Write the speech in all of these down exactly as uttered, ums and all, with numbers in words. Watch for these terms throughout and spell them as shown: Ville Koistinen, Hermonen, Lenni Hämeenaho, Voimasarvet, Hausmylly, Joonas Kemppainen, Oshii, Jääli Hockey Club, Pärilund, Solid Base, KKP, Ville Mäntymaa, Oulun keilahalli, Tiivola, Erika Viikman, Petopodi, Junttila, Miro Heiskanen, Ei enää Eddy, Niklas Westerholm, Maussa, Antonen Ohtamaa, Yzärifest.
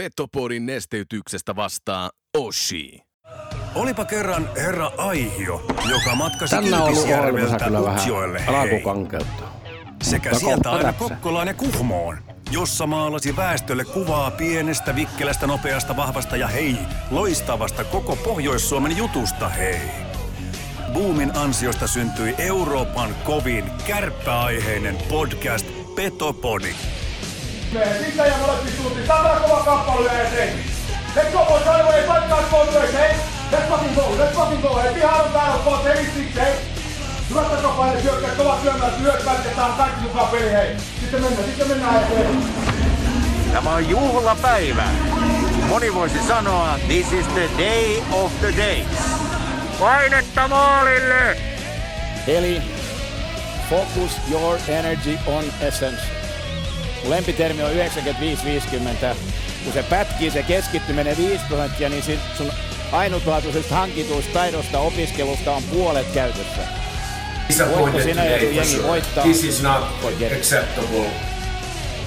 Petopodin nesteytyksestä vastaa Oshii. Olipa kerran herra Aihio, joka matkasi Kilpisjärveltä Utsjoelle. Sekä Mutta sieltä aina Kokkolaan ja Kuhmoon, jossa maalasi väestölle kuvaa pienestä, vikkelästä, nopeasta, vahvasta ja hei, loistavasta koko Pohjois-Suomen jutusta hei. Boomin ansiosta syntyi Euroopan kovin kärppäaiheinen podcast Petopodi. Me sitä ja molempi suuntiin, saadaan kova kappaleja ja sen. Let's go, boys, all the way, fight guys, boys, boys, hey. Let's fucking go, let's fucking go, hey. Pihaidon täällä, boys, hey, six, hey. Hyöttäkopaa ja syökkää, kovat syömään, syökkää, että tää on kaikki mukaan peli, hei. Sitten mennään, sitten mennään, hei. Tämä on juhlapäivä. Moni voisi sanoa, this is the day of the days. Painetta maalille! Eli focus your energy on essence. Mun lempitermi on yhdeksänkymmentäviisi viisikymmentä. Kun se pätkii, se keskittyminen viisi prosenttia, niin sun ainutlaatuisista hankituista taidosta opiskelusta on puolet käytössä. Voitko sinä ja jengi voittaa? This is not acceptable.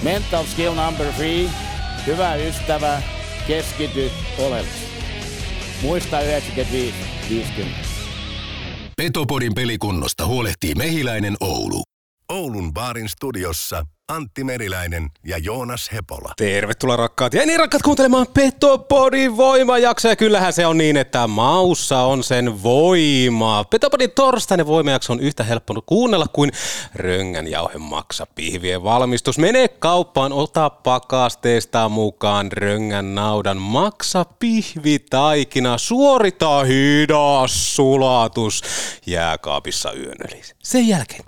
Mental skill number three. Hyvä ystävä, keskity olevaksi. Muista yhdeksänkymmentäviisi viisikymmentä. Petopodin pelikunnosta huolehtii Mehiläinen Oulu. Oulun baarin studiossa Antti Meriläinen ja Joonas Hepola. Tervetuloa rakkaat ja niin rakkaat kuuntelemaan Petopodin voimajaksoa. Ja kyllähän se on niin, että Maussa on sen voimaa. Petopodin torstainen voimajakso on yhtä helppo kuunnella kuin Röngän jauhen maksapihvien valmistus. Mene kauppaan, ota pakasteesta mukaan Röngän naudan maksapihvitaikina. Suorita hidas sulatus jääkaapissa yön yli. Sen jälkeen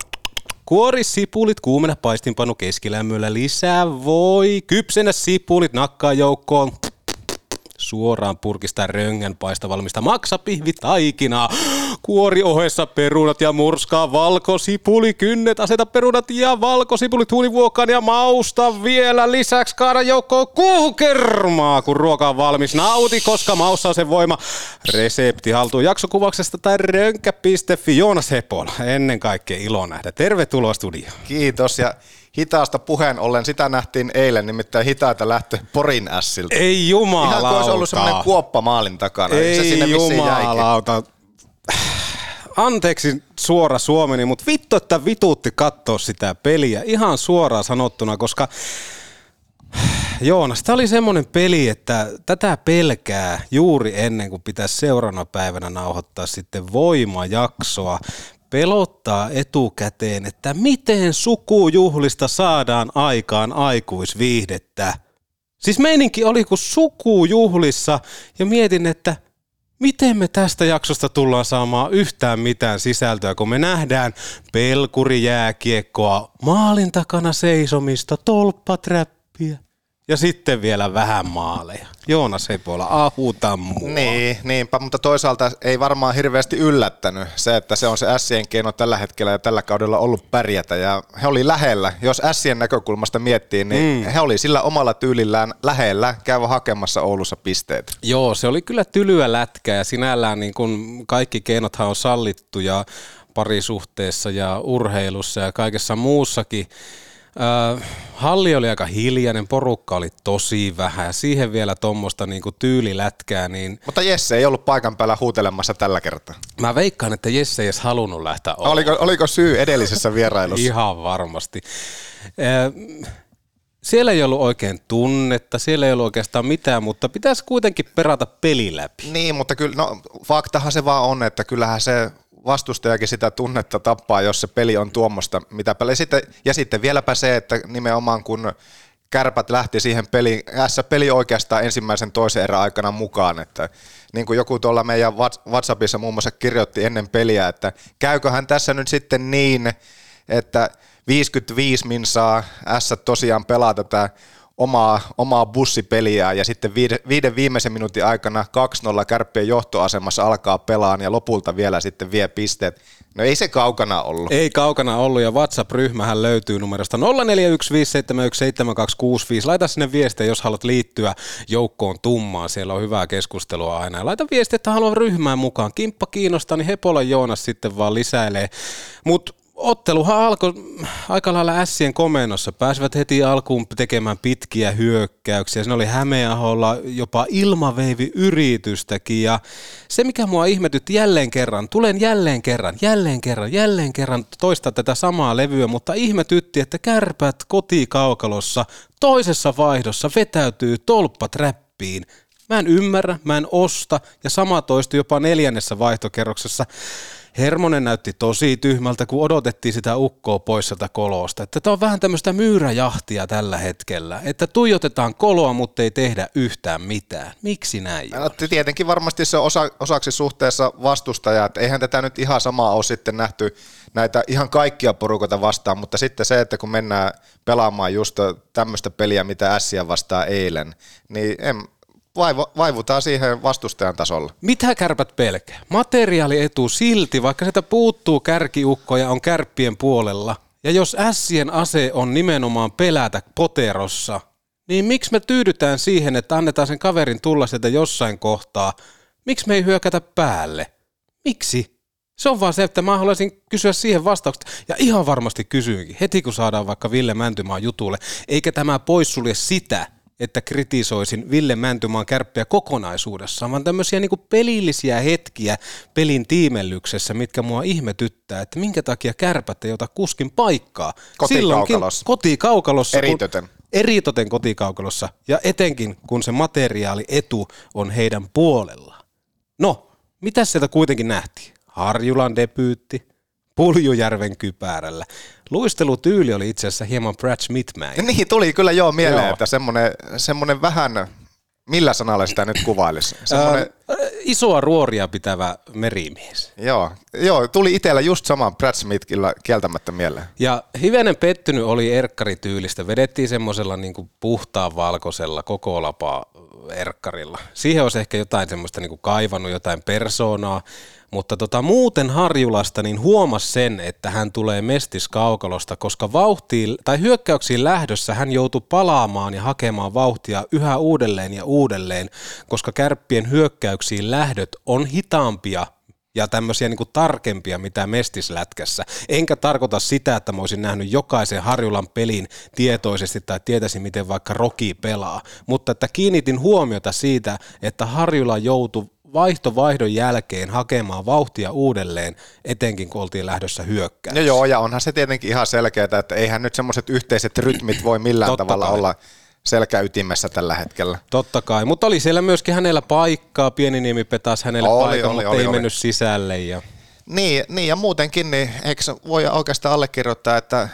kuori sipulit kuumena paistinpanu keskilämmöllä, lisää voi, kypsenä sipulit nakkaa joukkoon, suoraan purkista Röngän paistavalmista maksapihvitaikinaa, kuori ohessa perunat ja murskaa valkosipulikynnet, aseta perunat ja valkosipulit huulivuokkaan ja mausta vielä, lisäksi kaada joukkoon kuukermaa, kun ruoka on valmis, nauti, koska Maussa on sen voima, resepti haltuun jaksokuvauksesta tai rönkkä piste fi. Joonas Hepola, ennen kaikkea ilo nähdä, tervetuloa studioon. Kiitos ja hitaasta puheen ollen, sitä nähtiin eilen, nimittäin hitaita lähtö Porin Ässiltä. Ei jumalauta. Ihan kuin olisi ollut semmoinen kuoppa maalin takana. Ei se sinne jumalauta. Anteeksi suora suomeni, mutta vittu, että vituutti katsoa sitä peliä ihan suoraan sanottuna, koska Joonas, tämä oli semmoinen peli, että tätä pelkää juuri ennen kuin pitäisi seuraavana päivänä nauhoittaa sitten voimajaksoa. Pelottaa etukäteen, että miten sukujuhlista saadaan aikaan aikuisviihdettä. Siis meininki oli kuin sukujuhlissa ja mietin, että miten me tästä jaksosta tullaan saamaan yhtään mitään sisältöä, kun me nähdään pelkurijääkiekkoa, maalin takana seisomista, tolppaträppiä. Ja sitten vielä vähän maaleja. Joonas Hepola, ahuta mua. Niin, niinpä, mutta toisaalta ei varmaan hirveästi yllättänyt se, että se on se Ässien keino tällä hetkellä ja tällä kaudella ollut pärjätä. Ja he oli lähellä, jos Ässien näkökulmasta miettii, niin mm. he oli sillä omalla tyylillään lähellä käydä hakemassa Oulussa pisteet. Joo, se oli kyllä tylyä lätkää ja sinällään niin kun kaikki keinothan on sallittu ja parisuhteessa ja urheilussa ja kaikessa muussakin. Äh, halli oli aika hiljainen, porukka oli tosi vähän ja siihen vielä tuommoista niinku tyylilätkää. Niin mutta Jesse ei ollut paikan päällä huutelemassa tällä kertaa. Mä veikkaan, että Jesse ei edes halunnut lähteä olla. Oliko, oliko syy edellisessä vierailussa? Ihan varmasti. Äh, Siellä ei ollut oikein tunnetta, siellä ei ollut oikeastaan mitään, mutta pitäisi kuitenkin perata peli läpi. Niin, mutta kyllä, no faktahan se vaan on, että kyllähän se vastustajakin sitä tunnetta tappaa, jos se peli on tuommoista, mitä pelejä. Sitten, ja sitten vieläpä se, että nimenomaan kun Kärpät lähti siihen peliin, S-peli oikeastaan ensimmäisen toisen erän aikana mukaan, että niin kuin joku tuolla meidän WhatsAppissa muun muassa kirjoitti ennen peliä, että käyköhän tässä nyt sitten niin, että viisikymmentäviisi min saa Ässät tosiaan pelaa tätä omaa, omaa bussipeliä ja sitten viiden, viiden viimeisen minuutin aikana kaksi nolla Kärppien johtoasemassa alkaa pelaan ja lopulta vielä sitten vie pisteet. No ei se kaukana ollut. Ei kaukana ollut ja WhatsApp-ryhmähän löytyy numerosta nolla neljä yksi viisi seitsemän yksi seitsemän kaksi kuusi viisi. Laita sinne viestiä, jos haluat liittyä joukkoon tummaan. Siellä on hyvää keskustelua aina. Ja laita viestiä, että haluan ryhmään mukaan. Kimppa kiinnostaa, niin Hepola Joonas sitten vaan lisäilee. Mut Otteluhan alkoi aika lailla Ässien komennossa. Pääsivät heti alkuun tekemään pitkiä hyökkäyksiä. Siinä oli Hämeenaholla jopa ilmaveiviyritystäkin. Ja se, mikä mua ihmetytti jälleen kerran, tulen jälleen kerran, jälleen kerran, jälleen kerran toistaa tätä samaa levyä, mutta ihmetytti, että Kärpät kotikaukalossa toisessa vaihdossa vetäytyy tolppaträppiin. Mä en ymmärrä, mä en osta, ja sama toistui jopa neljännessä vaihtokerroksessa. Hermonen näytti tosi tyhmältä, kun odotettiin sitä ukkoa pois sieltä kolosta. Että tämä on vähän tämmöistä myyräjahtia tällä hetkellä, että tuijotetaan koloa, mutta ei tehdä yhtään mitään. Miksi näin? No, tietenkin varmasti se on osa, osaksi suhteessa vastustajaa, että eihän tätä nyt ihan samaa ole sitten nähty näitä ihan kaikkia porukoita vastaan, mutta sitten se, että kun mennään pelaamaan just tämmöistä peliä, mitä Ässiä vastaan eilen, niin en... Vaivo, vaivutaan siihen vastustajan tasolla. Mitä Kärpät pelkää? Materiaalietu silti, vaikka sieltä puuttuu kärkiukkoja, on Kärppien puolella. Ja jos Ässien ase on nimenomaan pelätä poterossa, niin miksi me tyydytään siihen, että annetaan sen kaverin tulla sieltä jossain kohtaa? Miksi me ei hyökätä päälle? Miksi? Se on vaan se, että mä haluaisin kysyä siihen vastaukset. Ja ihan varmasti kysyinkin, heti kun saadaan vaikka Ville Mäntymaan jutulle. Eikä tämä poissulje sitä, että kritisoisin Ville Mäntymaan Kärppiä kokonaisuudessaan, vaan tämmöisiä niinku pelillisiä hetkiä pelin tiimellyksessä, mitkä mua ihmetyttää, että minkä takia Kärpät ei ota kuskin paikkaa. Kotikaukalossa. Kotikaukalossa. Eritöten. Kun, eritöten kotikaukalossa, ja etenkin kun se materiaalietu on heidän puolellaan. No, mitä sieltä kuitenkin nähtiin? Harjulan debyytti Puljujärven kypärällä. Luistelutyyli oli itse asiassa hieman Brad Smith-mäinen. Niin, tuli kyllä joo mieleen, joo. Että semmoinen, semmoinen vähän, millä sanalla sitä nyt kuvailisi? Semmoinen... Äh, isoa ruoria pitävä merimies. Joo, joo tuli itsellä just saman Brad Smithillä kieltämättä mieleen. Ja hivenen pettynyt oli erkkarityylistä. Vedettiin semmoisella niin kuin puhtaan valkoisella koko lapaa erkkarilla. Siihen olisi ehkä jotain semmoista niin kuin kaivannut, jotain persoonaa. Mutta tota, muuten Harjulasta niin huomasi sen, että hän tulee mestiskaukalosta, koska vauhtiin, tai hyökkäyksiin lähdössä hän joutui palaamaan ja hakemaan vauhtia yhä uudelleen ja uudelleen, koska Kärppien hyökkäyksiin lähdöt on hitaampia ja tämmöisiä niin kuin tarkempia, mitä mestislätkässä. Enkä tarkoita sitä, että mä olisin nähnyt jokaisen Harjulan pelin tietoisesti tai tietäisin, miten vaikka Roki pelaa, mutta että kiinnitin huomiota siitä, että Harjula joutui vaihto vaihdon jälkeen hakemaan vauhtia uudelleen, etenkin kun oltiin lähdössä hyökkäys. No joo, ja onhan se tietenkin ihan selkeää, että eihän nyt semmoiset yhteiset rytmit voi millään Totta tavalla kai. olla selkäytimessä tällä hetkellä. Totta kai, mutta oli siellä myöskin hänellä paikkaa, Pieniniemi petasi hänelle oli, paikalla, oli, oli, ei oli, mennyt oli. sisälle. Ja... Niin, niin, ja muutenkin, niin eikö voi oikeastaan allekirjoittaa, että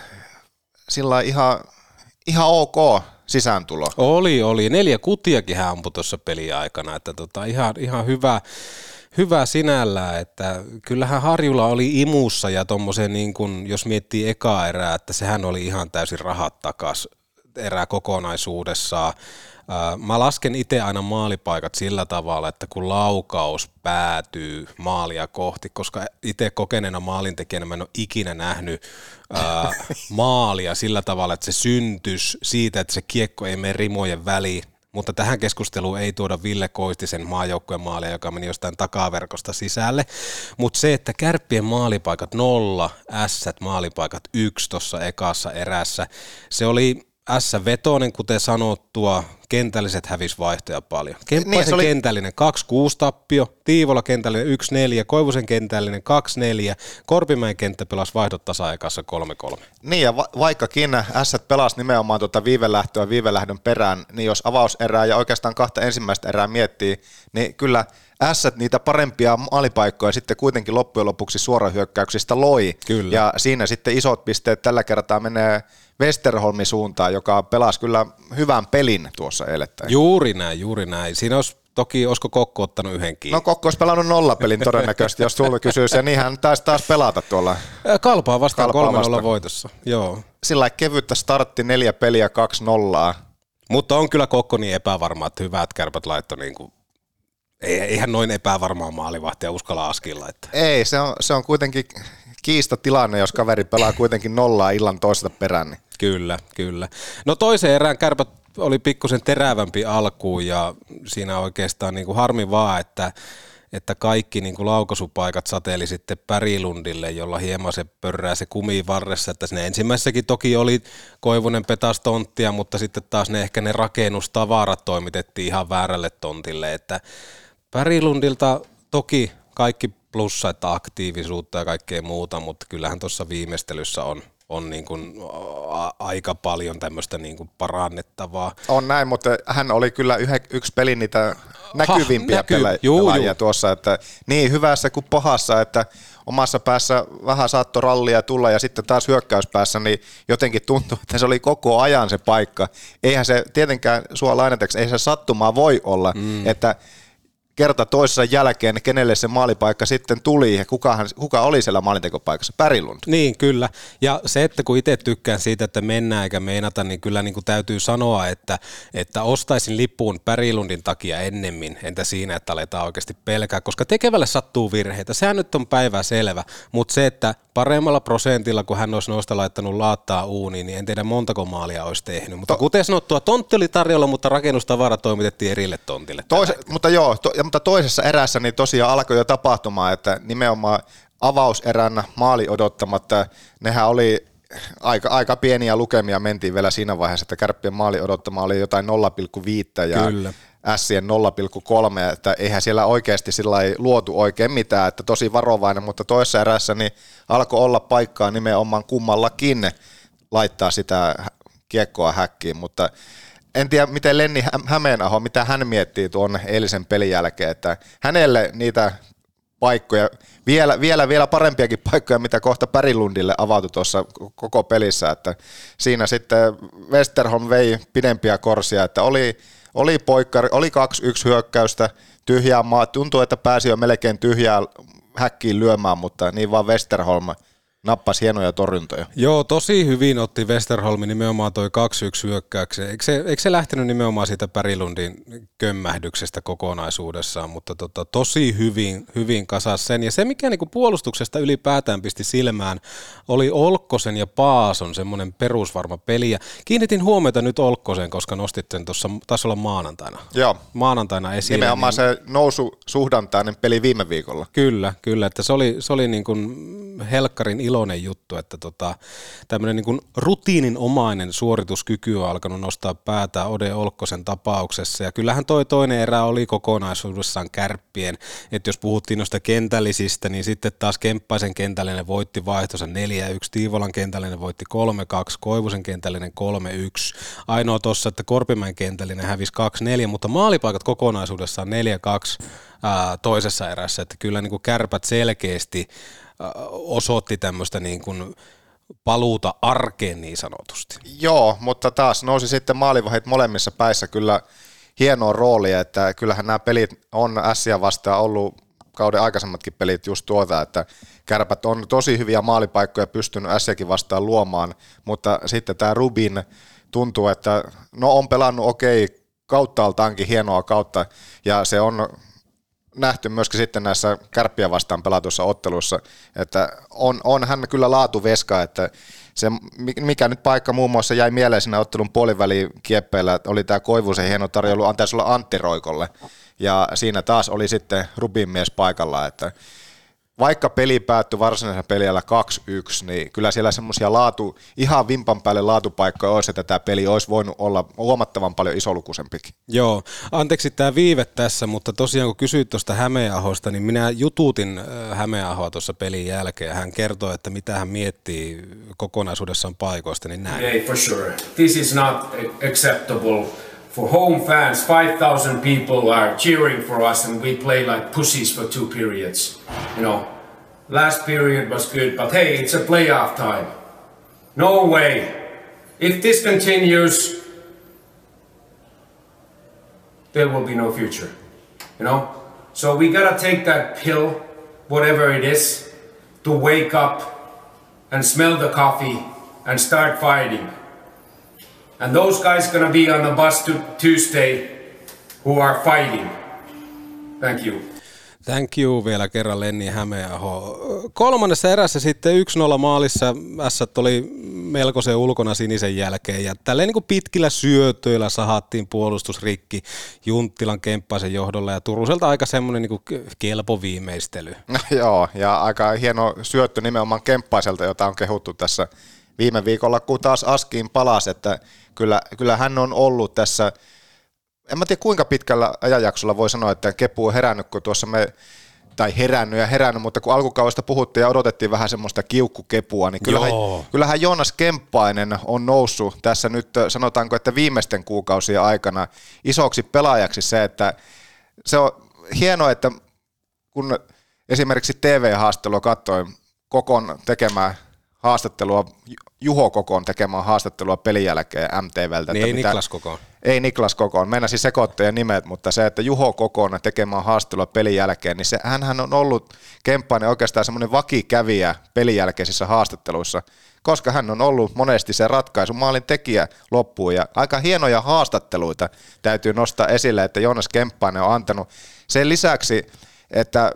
sillä ihan ihan ok sisääntulo. Oli, oli. Neljä kutiakin hän ampui tuossa pelin aikana, että tota, ihan, ihan hyvä, hyvä sinällään, että kyllähän Harjula oli imussa ja tuommoisen, niin kun, jos miettii ekaa erää, että sehän oli ihan täysin rahat takas erää kokonaisuudessaan. Mä lasken itse aina maalipaikat sillä tavalla, että kun laukaus päätyy maalia kohti, koska itse kokeneena maalintekijänä mä en ole ikinä nähnyt ää, maalia sillä tavalla, että se syntyisi siitä, että se kiekko ei mene rimojen väliin, mutta tähän keskusteluun ei tuoda Ville Koistisen maajoukkueen maalia, joka meni jostain takaverkosta sisälle, mutta se, että Kärppien maalipaikat nolla, Ässät maalipaikat yksi tuossa ekassa erässä, se oli... Ässä vetoinen, kuten sanottua, kentälliset hävisi vaihtoja paljon. Kemppaisen niin, oli... kentällinen kaksi kuusi tappio, Tiivola kentällinen yksi neljä, Koivusen kentällinen kaksi neljä, Korpimäen kenttä pelasi vaihdot tasa-aikassa kolme kolme. Niin ja va- vaikkakin Ässät pelasi nimenomaan tuota viivelähtöä viivelähdön perään, niin jos avauserää ja oikeastaan kahta ensimmäistä erää miettii, niin kyllä Ässät niitä parempia maalipaikkoja sitten kuitenkin loppujen lopuksi suorahyökkäyksistä loi. Kyllä. Ja siinä sitten isot pisteet tällä kertaa menee Westerholmin suuntaan, joka pelasi kyllä hyvän pelin tuossa elettäin. Juuri näin, juuri näin. Siinä olisi toki, olisiko Kokko ottanut yhden kiinni? No Kokko olisi pelannut nollapelin todennäköisesti, jos sulla kysyisi, ja niin hän taisi taas pelata tuolla. Kalpaa vastaan kolme nolla voitossa, joo. Sillä kevyttä startti neljä peliä kaksi nollaa. Mutta on kyllä Kokko niin epävarma, että hyvät Kärpät laittoi niin kuin... Eihän noin epävarmaa maalivahtia uskalla askiin laittaa. Ei, se on, se on kuitenkin kiistatilanne, jos kaveri pelaa kuitenkin nollaa illan toista perään. Niin. Kyllä, kyllä. No toiseen erään Kärpät oli pikkusen terävämpi alkuun ja siinä oikeastaan niin kuin harmi vaan, että että kaikki niin kuin laukaisupaikat sateeli sitten Pärilundille, jolla hieman se pörrää se kumiin varressa, että siinä ensimmäisessäkin toki oli Koivunen petas tonttia, mutta sitten taas ne ehkä ne rakennustavarat toimitettiin ihan väärälle tontille, että Pärilundilta toki kaikki plussa, että aktiivisuutta ja kaikkea muuta, mutta kyllähän tuossa viimeistelyssä on, on niin kuin a- aika paljon tämmöistä niin kuin parannettavaa. On näin, mutta hän oli kyllä yh- yksi pelin niitä näkyvimpiä näkyy. pelaajia juu, juu. tuossa, että niin hyvässä kuin pahassa, että omassa päässä vähän saattoi rallia tulla ja sitten taas hyökkäyspäässä, niin jotenkin tuntuu, että se oli koko ajan se paikka. Eihän se tietenkään sua lainateksi, eihän se sattumaa voi olla, mm. että kerta toisessa jälkeen, kenelle se maalipaikka sitten tuli ja kukahan, kuka oli siellä maalintekopaikassa, Pärilund. Niin, kyllä. Ja se, että kun itse tykkään siitä, että mennään eikä meinata, niin kyllä niin kuin täytyy sanoa, että, että ostaisin lippuun Pärilundin takia ennemmin, entä siinä, että aletaan oikeasti pelkää, koska tekevälle sattuu virheitä. Sehän nyt on päivänselvä, mutta se, että paremmalla prosentilla, kun hän olisi noista laittanut laattaa uuniin, niin en tiedä montako maalia olisi tehnyt. Mutta to- kuten sanottua, tontti oli tarjolla, mutta rakennustavara toimitettiin erille tontille. Toisa, mutta joo, to- mutta toisessa erässä niin tosiaan alkoi jo tapahtumaan, että nimenomaan avauserän maali odottamatta, nehän oli aika, aika pieniä lukemia, mentiin vielä siinä vaiheessa, että Kärppien maali odottama oli jotain nolla pilkku viisi ja kyllä. Ässien nolla pilkku kolme, että eihän siellä oikeasti sillä ei luotu oikein mitään, että tosi varovainen, mutta toisessa erässä niin alkoi olla paikkaa nimenomaan kummallakin laittaa sitä kiekkoa häkkiin, mutta en tiedä, miten Lenni Hämeenaho, mitä hän miettii tuon eilisen pelin jälkeen, että hänelle niitä paikkoja, vielä, vielä, vielä parempiakin paikkoja, mitä kohta Pärilundille avautui tuossa koko pelissä, että siinä sitten Westerholm vei pidempiä korsia, että oli, oli poikkari, oli kaksi yksi hyökkäystä, tyhjää maa, tuntuu, että pääsi jo melkein tyhjää häkkiin lyömään, mutta niin vaan Westerholm nappasi hienoja torjuntoja. Joo, tosi hyvin otti Westerholm nimenomaan toi kaksi yksi hyökkäykseen. Eikö se, eikö se lähtenyt nimenomaan siitä Pärilundin kömmähdyksestä kokonaisuudessaan, mutta tota, tosi hyvin, hyvin kasasi sen. Ja se, mikä niinku puolustuksesta ylipäätään pisti silmään, oli Olkkosen ja Paason semmoinen perusvarma peli. Ja kiinnitin huomiota nyt Olkkoseen, koska nostit sen tuossa, taisi olla maanantaina. Joo. Maanantaina esille. Nimenomaan niin se noususuhdantainen peli viime viikolla. Kyllä, kyllä. Että se oli, se oli niin kuin helkkarin ilo. Iloinen juttu, että tota, tämmöinen niin kuin rutiininomainen suorituskyky on alkanut nostaa päätä Ode Olkkosen tapauksessa, ja kyllähän toi toinen erä oli kokonaisuudessaan Kärppien, että jos puhuttiin noista kentällisistä, niin sitten taas Kemppaisen kentällinen voitti vaihtonsa neljä yksi, Tiivolan kentällinen voitti kolme kaksi, Koivusen kentällinen kolme yksi, ainoa tossa, että Korpimäen kentällinen hävisi kaksi neljä, mutta maalipaikat kokonaisuudessaan neljä kaksi ää, toisessa erässä, että kyllä niin kuin Kärpät selkeästi osoitti tämmöistä niin kuin paluuta arkeen niin sanotusti. Joo, mutta taas nousi sitten maalivahit molemmissa päissä kyllä hienoa roolia, että kyllähän nämä pelit on Ässiä vastaan ollut kauden aikaisemmatkin pelit just tuota, että Kärpät on tosi hyviä maalipaikkoja pystynyt Ässiäkin vastaan luomaan, mutta sitten tämä Rubin tuntuu, että no on pelannut okei, okay, kauttaaltaankin hienoa kautta ja se on nähty myöskin sitten näissä Kärppiä vastaan pelatuissa otteluissa, että on, on hän kyllä laatuveska, että se mikä nyt paikka muun muassa jäi mieleen siinä ottelun puoliväliin kieppeillä, oli tämä Koivusen hieno tarjoulu, antaisi olla Antti Roikolle, ja siinä taas oli sitten Rubin mies paikalla, että vaikka peli päättyi varsinaisella peliällä kaksi yksi, niin kyllä siellä semmoisia laatu, ihan vimpan päälle laatupaikkoja olisi, että tämä peli olisi voinut olla huomattavan paljon isolukuisempikin. Joo, anteeksi tämä viive tässä, mutta tosiaan kun kysyit tuosta Hämeenahosta, niin minä jututin Hämeenahoa tuossa pelin jälkeen. Hän kertoi, että mitä hän miettii kokonaisuudessaan paikoista, niin näin. Yeah, for sure. This is not acceptable. For home fans, five thousand people are cheering for us and we play like pussies for two periods. You know, last period was good, but hey, it's a playoff time. No way. If this continues, there will be no future. You know? So we gotta take that pill, whatever it is, to wake up and smell the coffee and start fighting. And those guys gonna be on the bus to Tuesday who are fighting. Thank you. Thank you vielä kerran Lenni Hämeenaho. Kolmannessa erässä sitten yksi nolla maalissa. Ässät oli melkoisen ulkona sinisen jälkeen ja tälleen niin kuin pitkillä syötöillä sahattiin puolustusrikki Junttilan Kemppaisen johdolla ja Turuselta aika semmoinen niin kuin kelpo viimeistely. No, joo, ja aika hieno syöttö nimenomaan Kemppaiselta, jota on kehuttu tässä viime viikolla, kun taas Askiin palasi, että kyllä, kyllä hän on ollut tässä. En mä tiedä kuinka pitkällä ajanjaksolla voi sanoa, että Kepu on herännyt, kun tuossa me, tai herännyt ja herännyt, mutta kun alkukaudesta puhuttiin ja odotettiin vähän semmoista kiukkukepua, niin kyllähän, kyllähän Joonas Kemppainen on noussut tässä nyt, sanotaanko, että viimeisten kuukausien aikana isoksi pelaajaksi se, että se on hienoa, että kun esimerkiksi T V-haastattelua katsoin Kokon tekemään haastattelua, Juho Kokoon tekemään haastattelua pelin jälkeen M T V:ltä. Niin ei mitä, Niklas Kokoon. Ei Niklas Kokoon, meinasi sekoittajien nimet, mutta se, että Juho Kokoon tekemään haastattelua pelin jälkeen, niin se, hänhän on ollut Kemppainen oikeastaan semmoinen vakikävijä pelin jälkeisissä haastatteluissa, koska hän on ollut monesti se ratkaisu maalin tekijä loppuun ja aika hienoja haastatteluita täytyy nostaa esille, että Joonas Kemppainen on antanut. Sen lisäksi, että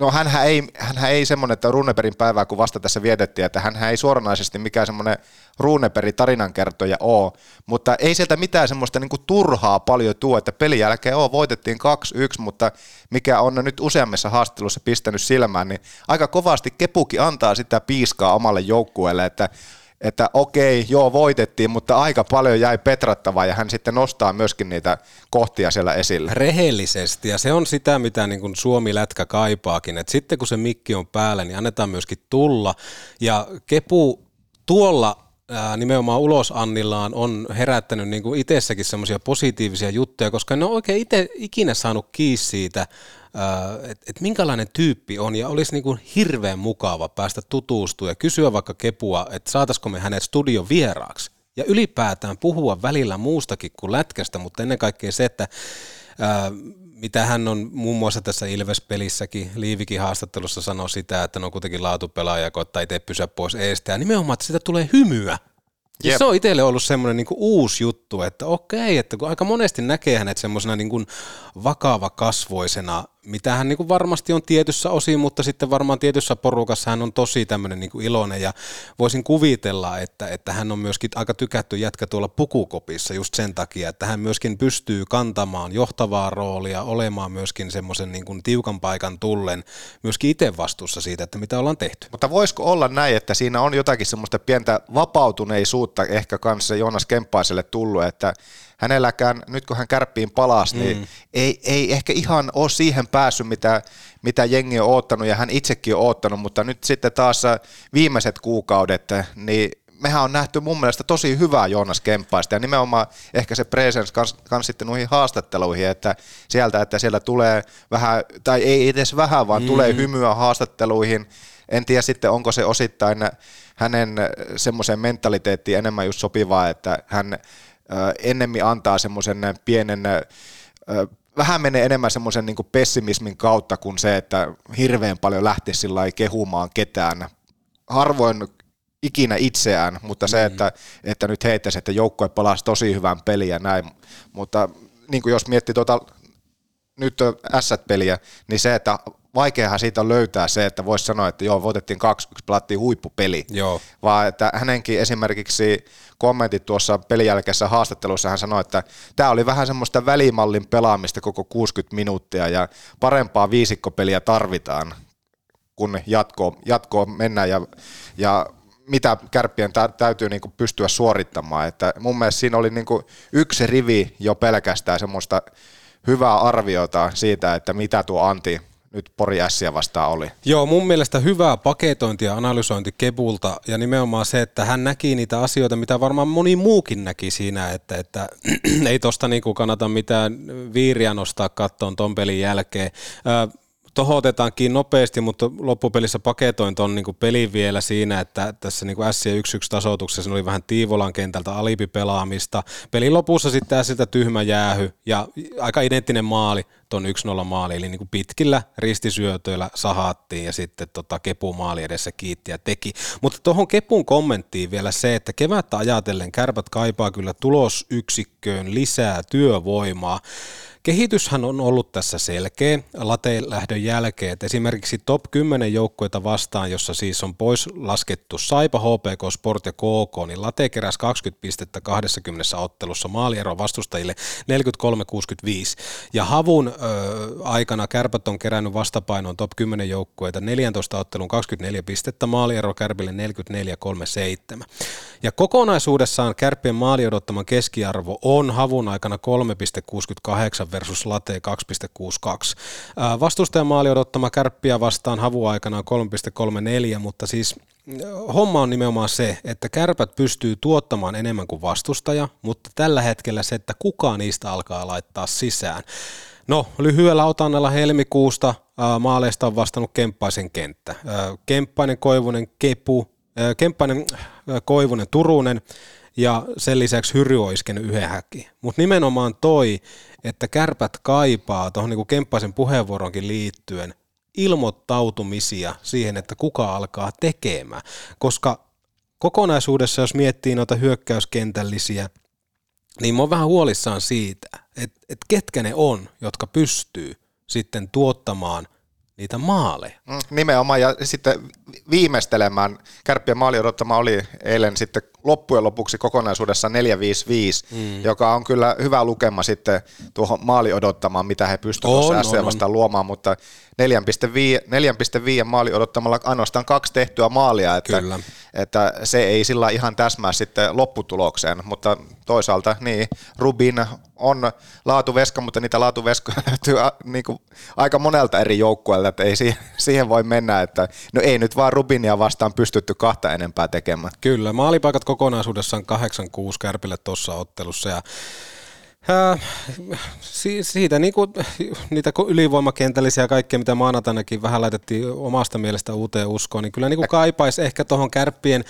no hänhän ei, hänhän ei semmoinen, että Runebergin päivää kun vasta tässä vietettiin, että hänhän ei suoranaisesti mikään semmoinen Runebergin tarinankertoja ole, mutta ei sieltä mitään semmoista niinku turhaa paljon tuo, että pelin jälkeen oo, voitettiin kaksi yksi, mutta mikä on nyt useammissa haastattelussa pistänyt silmään, niin aika kovasti Kepukin antaa sitä piiskaa omalle joukkueelle, että että okei, joo voitettiin, mutta aika paljon jäi petrattavaa ja hän sitten nostaa myöskin niitä kohtia siellä esille. Rehellisesti ja se on sitä, mitä niin kuin Suomi-lätkä kaipaakin, että sitten kun se mikki on päällä, niin annetaan myöskin tulla ja Kepu tuolla nimenomaan ulosannillaan on herättänyt niin kuin itsessäkin semmoisia positiivisia juttuja, koska ne on oikein itse ikinä saanut kiinni siitä, että et minkälainen tyyppi on ja olisi niin kuin hirveän mukava päästä tutustua ja kysyä vaikka Kepua, että saataisiko me hänet studion vieraaksi ja ylipäätään puhua välillä muustakin kuin lätkästä, mutta ennen kaikkea se, että ää, mitä hän on muun muassa tässä Ilves-pelissäkin, Liivikin haastattelussa sanoi sitä, että ne on kuitenkin laatupelaaja, koittaa itse pysyä pois eestä. Ja nimenomaan, että sitä tulee hymyä. Ja yep. Se on itselle ollut semmoinen niin kuin uusi juttu, että okei, että kun aika monesti näkee hänet semmoisena niin kuin vakavakasvoisena, mitä hän niin kuin varmasti on tietyssä osin, mutta sitten varmaan tietyssä porukassa hän on tosi tämmöinen niin kuin iloinen ja voisin kuvitella, että, että hän on myöskin aika tykätty jätkä tuolla pukukopissa just sen takia, että hän myöskin pystyy kantamaan johtavaa roolia, olemaan myöskin semmoisen niin kuin tiukan paikan tullen myöskin itse vastuussa siitä, että mitä ollaan tehty. Mutta voisiko olla näin, että siinä on jotakin semmoista pientä vapautuneisuutta ehkä kanssa Joonas Kemppaiselle tullut, että hänelläkään, nyt kun hän Kärppiin palasi, niin mm. ei, ei ehkä ihan ole siihen päässyt, mitä, mitä jengi on oottanut ja hän itsekin on oottanut, mutta nyt sitten taas viimeiset kuukaudet, niin mehän on nähty mun mielestä tosi hyvää Joonas Kemppaista ja nimenomaan ehkä se presence kans, kans sitten noihin haastatteluihin, että sieltä, että siellä tulee vähän, tai ei edes vähän, vaan mm. tulee hymyä haastatteluihin. En tiedä sitten, onko se osittain hänen semmoiseen mentaliteettiin enemmän just sopivaa, että hän ennemmin antaa semmoisen pienen, vähän menee enemmän semmoisen niin kuin pessimismin kautta kuin se, että hirveän paljon lähtisi sillä lailla kehumaan ketään. Harvoin ikinä itseään, mutta se, mm-hmm. että, että nyt heittäisi, että joukkue palasi tosi hyvän pelin ja näin, mutta niin kuin jos miettii tuota nyt Ässät-peliä, niin se, että vaikeahan siitä on löytää se, että voisi sanoa, että joo, voitettiin kaksi, yksi pelattiin huippupeli, joo. Vaan että hänenkin esimerkiksi kommentit tuossa pelin jälkeisessä haastattelussa, hän sanoi, että tämä oli vähän semmoista välimallin pelaamista koko kuusikymmentä minuuttia ja parempaa viisikkopeliä tarvitaan, kun jatkoon, jatkoon mennään ja, ja mitä Kärppien täytyy niinku pystyä suorittamaan. Että mun mielestä siinä oli niinku yksi rivi jo pelkästään semmoista hyvää arviota siitä, että mitä tuo Antti nyt Pori Ässiä vastaan oli. Joo, mun mielestä hyvää paketointi ja analysointi Kepulta ja nimenomaan se, että hän näki niitä asioita, mitä varmaan moni muukin näki siinä, että, että ei tosta niinku kannata mitään viiriä nostaa kattoon ton pelin jälkeen. Tuohon otetaankin nopeasti, mutta loppupelissä paketoin tuon niinku pelin vielä siinä, että tässä niinku Ässien yksi yksi tasoituksessa oli vähän Tiivolan kentältä alipipelaamista. Pelin lopussa sitten Ässiltä tyhmä jäähy ja aika identtinen maali tuon yksi nolla maali, eli niinku pitkillä ristisyötöillä sahattiin ja sitten tota Kepu maali edessä kiitti ja teki. Mutta tuohon Kepun kommenttiin vielä se, että kevättä ajatellen Kärpät kaipaa kyllä tulosyksikköön lisää työvoimaa. Kehityshän on ollut tässä selkeä lateen lähdön jälkeen, että esimerkiksi top kymmenen joukkueita vastaan, jossa siis on pois laskettu Saipa, H P K, Sport ja K K, niin late keräsi kaksikymmentä pistettä kaksikymmentä ottelussa maaliero vastustajille neljäkymmentäkolme kuusikymmentäviisi. Ja havun ö, aikana Kärpät on kerännyt vastapainoon top kymmenen joukkueita neljätoista ottelun kaksikymmentäneljä pistettä, maaliero Kärpille neljäkymmentäneljä kolmekymmentäseitsemän. Ja kokonaisuudessaan Kärppien maaliodottaman keskiarvo on havun aikana kolme pilkku kuusikymmentäkahdeksan versus late kaksi pilkku kuusikymmentäkaksi. Vastustajan maali odottama Kärppiä vastaan havun aikana kolme pilkku kolmekymmentäneljä, mutta siis homma on nimenomaan se, että Kärpät pystyy tuottamaan enemmän kuin vastustaja, mutta tällä hetkellä se, että kuka niistä alkaa laittaa sisään. No, lyhyellä otannalla helmikuusta maaleista on vastannut Kemppaisen kenttä. Kemppainen, Koivunen, Kepu, Kemppainen, Koivunen, Turunen ja sen lisäksi Hyry on iskenyt yhden häkiin. Mutta nimenomaan toi, että Kärpät kaipaa tuohon niin kuin Kemppaisen puheenvuoronkin liittyen ilmoittautumisia siihen, että kuka alkaa tekemään. Koska kokonaisuudessa, jos miettii noita hyökkäyskentällisiä, niin mä oon vähän huolissaan siitä, että et ketkä ne on, jotka pystyy sitten tuottamaan niitä maaleja. Nimenomaan, ja sitten viimeistelemään. Kärppien maali odottama oli eilen sitten loppujen lopuksi kokonaisuudessa neljä viisi viisi, mm. joka on kyllä hyvä lukema sitten tuohon maali odottamaan, mitä he pystyvät S C vastaan luomaan, mutta neljä pilkku viisi maali odottamalla ainoastaan kaksi tehtyä maalia, että, että se ei sillä ihan täsmää sitten lopputulokseen, mutta toisaalta niin Rubin on laatuveska, mutta niitä laatuveskoja löytyy a, niin kuin aika monelta eri joukkueelta, että ei siihen, siihen voi mennä, että no ei nyt vaan Rubinia vastaan pystytty kahta enempää tekemään. Kyllä, maalipaikat kokonaisuudessaan kahdeksan kuusi Kärpille tuossa ottelussa ja Äh, siitä niinku, niitä ylivoimakentällisiä ja kaikkea, mitä maanantainakin vähän laitettiin omasta mielestä uuteen uskoon, niin kyllä niinku kaipaisi ehkä tuohon Kärppien,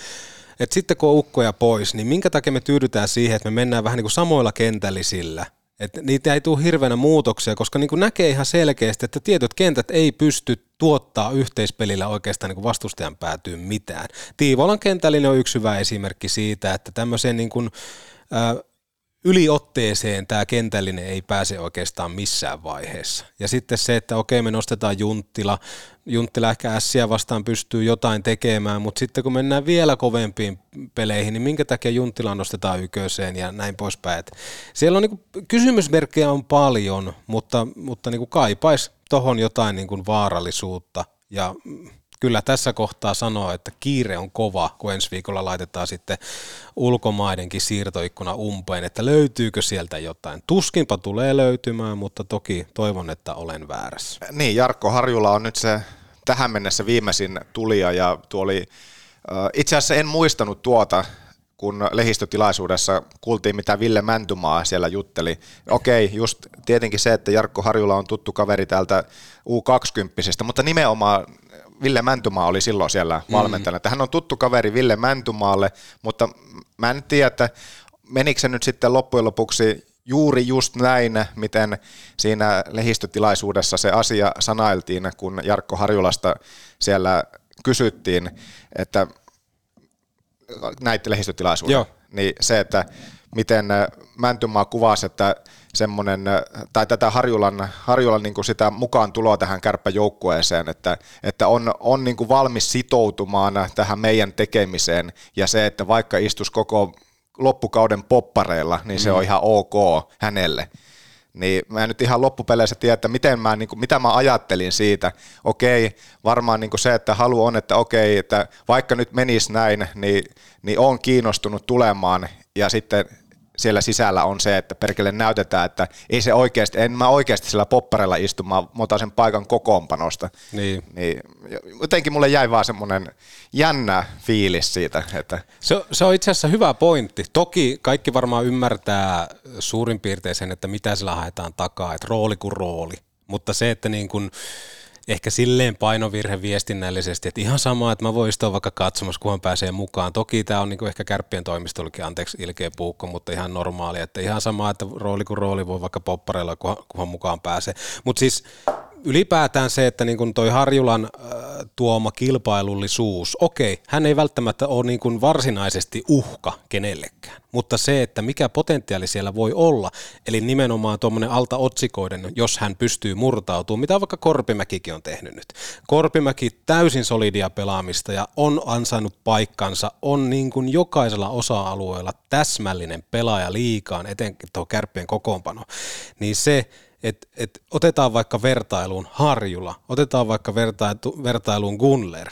että sitten kun on ukkoja pois, niin minkä takia me tyydytään siihen, että me mennään vähän niinku samoilla kentällisillä. Että niitä ei tule hirveänä muutoksia, koska niin kuin näkee ihan selkeästi, että tietyt kentät ei pysty tuottaa yhteispelillä oikeastaan niin kuin vastustajan päätyyn mitään. Tiivolan kentällinen on yksi hyvä esimerkki siitä, että tämmöiseen niin kuin, äh, yliotteeseen tämä kentällinen ei pääse oikeastaan missään vaiheessa. Ja sitten se, että okei me nostetaan Junttila, Junttila ehkä Ässiä vastaan pystyy jotain tekemään, mutta sitten kun mennään vielä kovempiin peleihin, niin minkä takia Junttila nostetaan yköiseen ja näin poispäin. Et siellä on niinku, kysymysmerkkejä on paljon, mutta, mutta niinku kaipaisi tuohon jotain niinku vaarallisuutta ja kyllä tässä kohtaa sanoa, että kiire on kova, kun ensi viikolla laitetaan sitten ulkomaidenkin siirtoikkuna umpeen, että löytyykö sieltä jotain. Tuskinpa tulee löytymään, mutta toki toivon, että olen väärässä. Niin, Jarkko Harjula on nyt se tähän mennessä viimeisin tulija ja tuo oli, itse asiassa en muistanut tuota, kun lehdistötilaisuudessa kuultiin, mitä Ville Mäntymaa siellä jutteli. Okei, just tietenkin se, että Jarkko Harjula on tuttu kaveri täältä U kaksikymmentä, mutta nimenomaan Ville Mäntymaa oli silloin siellä valmentajana. Mm. Hän on tuttu kaveri Ville Mäntymaalle, mutta mä en tiedä, että menikö se nyt sitten loppujen lopuksi juuri just näin, miten siinä lehdistötilaisuudessa se asia sanailtiin, kun Jarkko Harjulasta siellä kysyttiin, että näitte lehdistötilaisuuden, niin se, että miten Mäntymaa kuvasi, että semmonen, tai tätä Harjulan, Harjulan niin kuin sitä mukaan tuloa tähän kärppäjoukkueeseen, että, että on, on niin kuin valmis sitoutumaan tähän meidän tekemiseen ja se, että vaikka istus koko loppukauden poppareilla, niin se mm. on ihan ok hänelle. Niin mä en nyt ihan loppupeleissä tiedä, että miten mä, niin kuin, mitä mä ajattelin siitä. Okei, varmaan niin kuin se, että halu on, että okei, että vaikka nyt menisi näin, niin, niin on kiinnostunut tulemaan ja sitten siellä sisällä on se, että perkele näytetään, että ei se oikeasti, en mä oikeasti sillä popparella istumaan, mä otan sen paikan kokoonpanosta. Niin. Niin, jotenkin mulle jäi vaan semmoinen jännä fiilis siitä. Että se, se on itse asiassa hyvä pointti. Toki kaikki varmaan ymmärtää suurin piirtein sen, että mitä sillä haetaan takaa, että rooli kuin rooli, mutta se, että niin kun ehkä silleen painovirhe viestinnällisesti, että ihan sama, että mä voin istua vaikka katsomassa, kunhan pääsee mukaan. Toki tämä on niinku ehkä Kärppien toimistollekin, anteeksi ilkeä puukko, mutta ihan normaali, että ihan sama, että rooli kuin rooli voi vaikka poppareilla, kunhan mukaan pääsee. Mutta siis ylipäätään se, että niin kuin toi Harjulan äh, tuoma kilpailullisuus, okei, hän ei välttämättä ole niin kuin varsinaisesti uhka kenellekään, mutta se, että mikä potentiaali siellä voi olla, eli nimenomaan tuommoinen alta otsikoiden, jos hän pystyy murtautumaan, mitä vaikka Korpimäkikin on tehnyt nyt. Korpimäki täysin solidia pelaamista ja on ansainnut paikkansa, on niin kuin jokaisella osa-alueella täsmällinen pelaaja liikaan, etenkin tuo Kärppien kokoonpano, niin se, että et otetaan vaikka vertailuun Harjula, otetaan vaikka vertailu, vertailuun Gunler,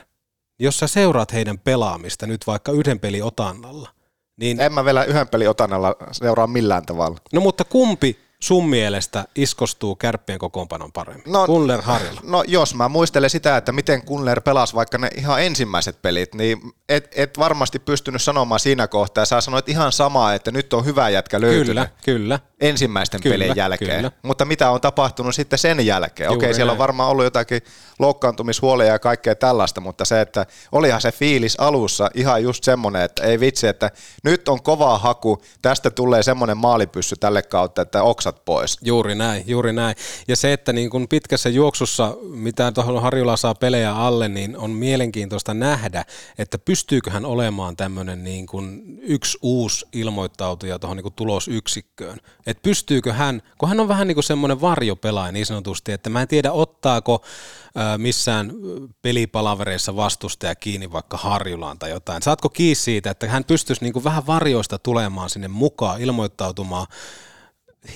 jos sä seuraat heidän pelaamista nyt vaikka yhden pelin otannalla. Niin en mä vielä yhden pelin otannalla seuraa millään tavalla. No mutta kumpi sun mielestä iskostuu Kärppien kokoonpanon paremmin? No, Gunler, Harjula. No jos mä muistelen sitä, että miten Gunler pelasi vaikka ne ihan ensimmäiset pelit, niin et, et varmasti pystynyt sanomaan siinä kohtaa, ja sä sanoit ihan samaa, että nyt on hyvä jätkä löytynyt. Kyllä, kyllä. Ensimmäisten kyllä, pelien jälkeen. Kyllä. Mutta mitä on tapahtunut sitten sen jälkeen? Juuri Okei, näin. Siellä on varmaan ollut jotakin loukkaantumishuolia ja kaikkea tällaista, mutta se, että olihan se fiilis alussa ihan just semmoinen, että ei vitsi, että nyt on kova haku, tästä tulee semmoinen maalipyssy tälle kautta, että oksat pois. Juuri näin, juuri näin. Ja se, että niin kun pitkässä juoksussa, mitä tuohon Harjula saa pelejä alle, niin on mielenkiintoista nähdä, että pystyykö hän olemaan tämmöinen niin kun yksi uusi ilmoittautuja tuohon niin kun tulosyksikköön. Että pystyykö hän, kun hän on vähän niin kuin semmoinen varjopelaaja niin sanotusti, että mä en tiedä ottaako missään pelipalavereissa vastustaja kiinni vaikka Harjulaan tai jotain. Saatko kiinni siitä, että hän pystyisi niin kuin vähän varjoista tulemaan sinne mukaan, ilmoittautumaan.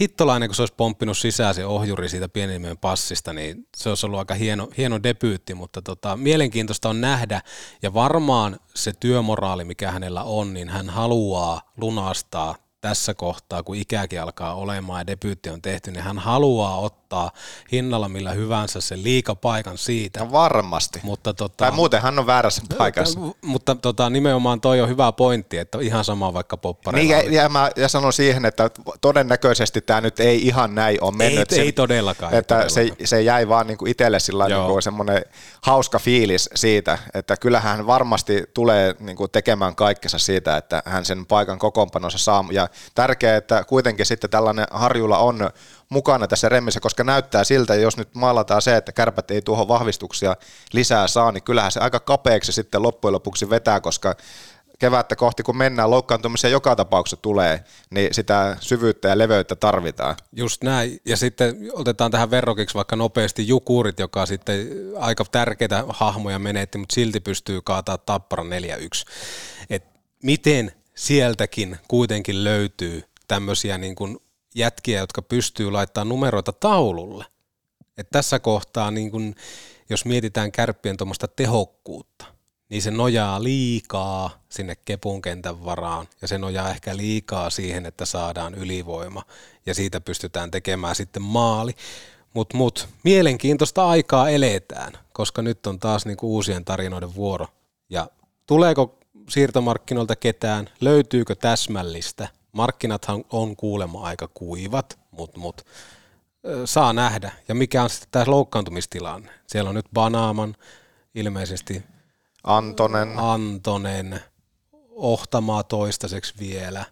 Hittolainen, kun se olisi pomppinut sisään se ohjuri siitä Pieninimen passista, niin se olisi ollut aika hieno, hieno debyytti, mutta tota, mielenkiintoista on nähdä, ja varmaan se työmoraali, mikä hänellä on, niin hän haluaa lunastaa tässä kohtaa, kun ikäkin alkaa olemaan ja debyytti on tehty, niin hän haluaa ottaa hinnalla millä hyvänsä sen liikapaikan siitä. No varmasti. Mutta tota, tai muuten hän on väärässä paikassa. Mutta tota, nimenomaan toi on hyvä pointti, että ihan sama vaikka poppareilla. Niin, ja, ja mä ja sanon siihen, että todennäköisesti tämä nyt ei ihan näin ole mennyt. Ei, sen, ei todellakaan. Että ei todellakaan. Se, se jäi vaan niinku itselle sillä niinku semmoinen hauska fiilis siitä, että kyllähän hän varmasti tulee niinku tekemään kaikkensa siitä, että hän sen paikan kokoonpanonsa saa. Ja tärkeää, että kuitenkin sitten tällainen Harjula on mukana tässä remmissä, koska näyttää siltä, jos nyt maalataan se, että Kärpät ei tuohon vahvistuksia lisää saa, niin kyllähän se aika kapeaksi sitten loppujen lopuksi vetää, koska kevättä kohti, kun mennään, loukkaantumisia joka tapauksessa tulee, niin sitä syvyyttä ja leveyttä tarvitaan. Just näin, ja sitten otetaan tähän verrokiksi vaikka nopeasti Jukurit, joka sitten aika tärkeitä hahmoja menetti, mutta silti pystyy kaatamaan Tappara neljä yksi. Et miten sieltäkin kuitenkin löytyy tämmöisiä niin kuin jätkiä, jotka pystyy laittamaan numeroita taululle. Et tässä kohtaa, niin kuin, jos mietitään Kärppien tuommoista tehokkuutta, niin se nojaa liikaa sinne Kepun kentän varaan, ja se nojaa ehkä liikaa siihen, että saadaan ylivoima, ja siitä pystytään tekemään sitten maali. Mutta mut, mielenkiintoista aikaa eletään, koska nyt on taas niin kuin uusien tarinoiden vuoro, ja tuleeko siirtomarkkinoilta ketään, löytyykö täsmällistä? Markkinathan on kuulemma aika kuivat, mutta mut, saa nähdä. Ja mikä on sitten tämä loukkaantumistilanne? Siellä on nyt Banaaman, ilmeisesti Antonen, Antonen Ohtamaa toistaiseksi vielä.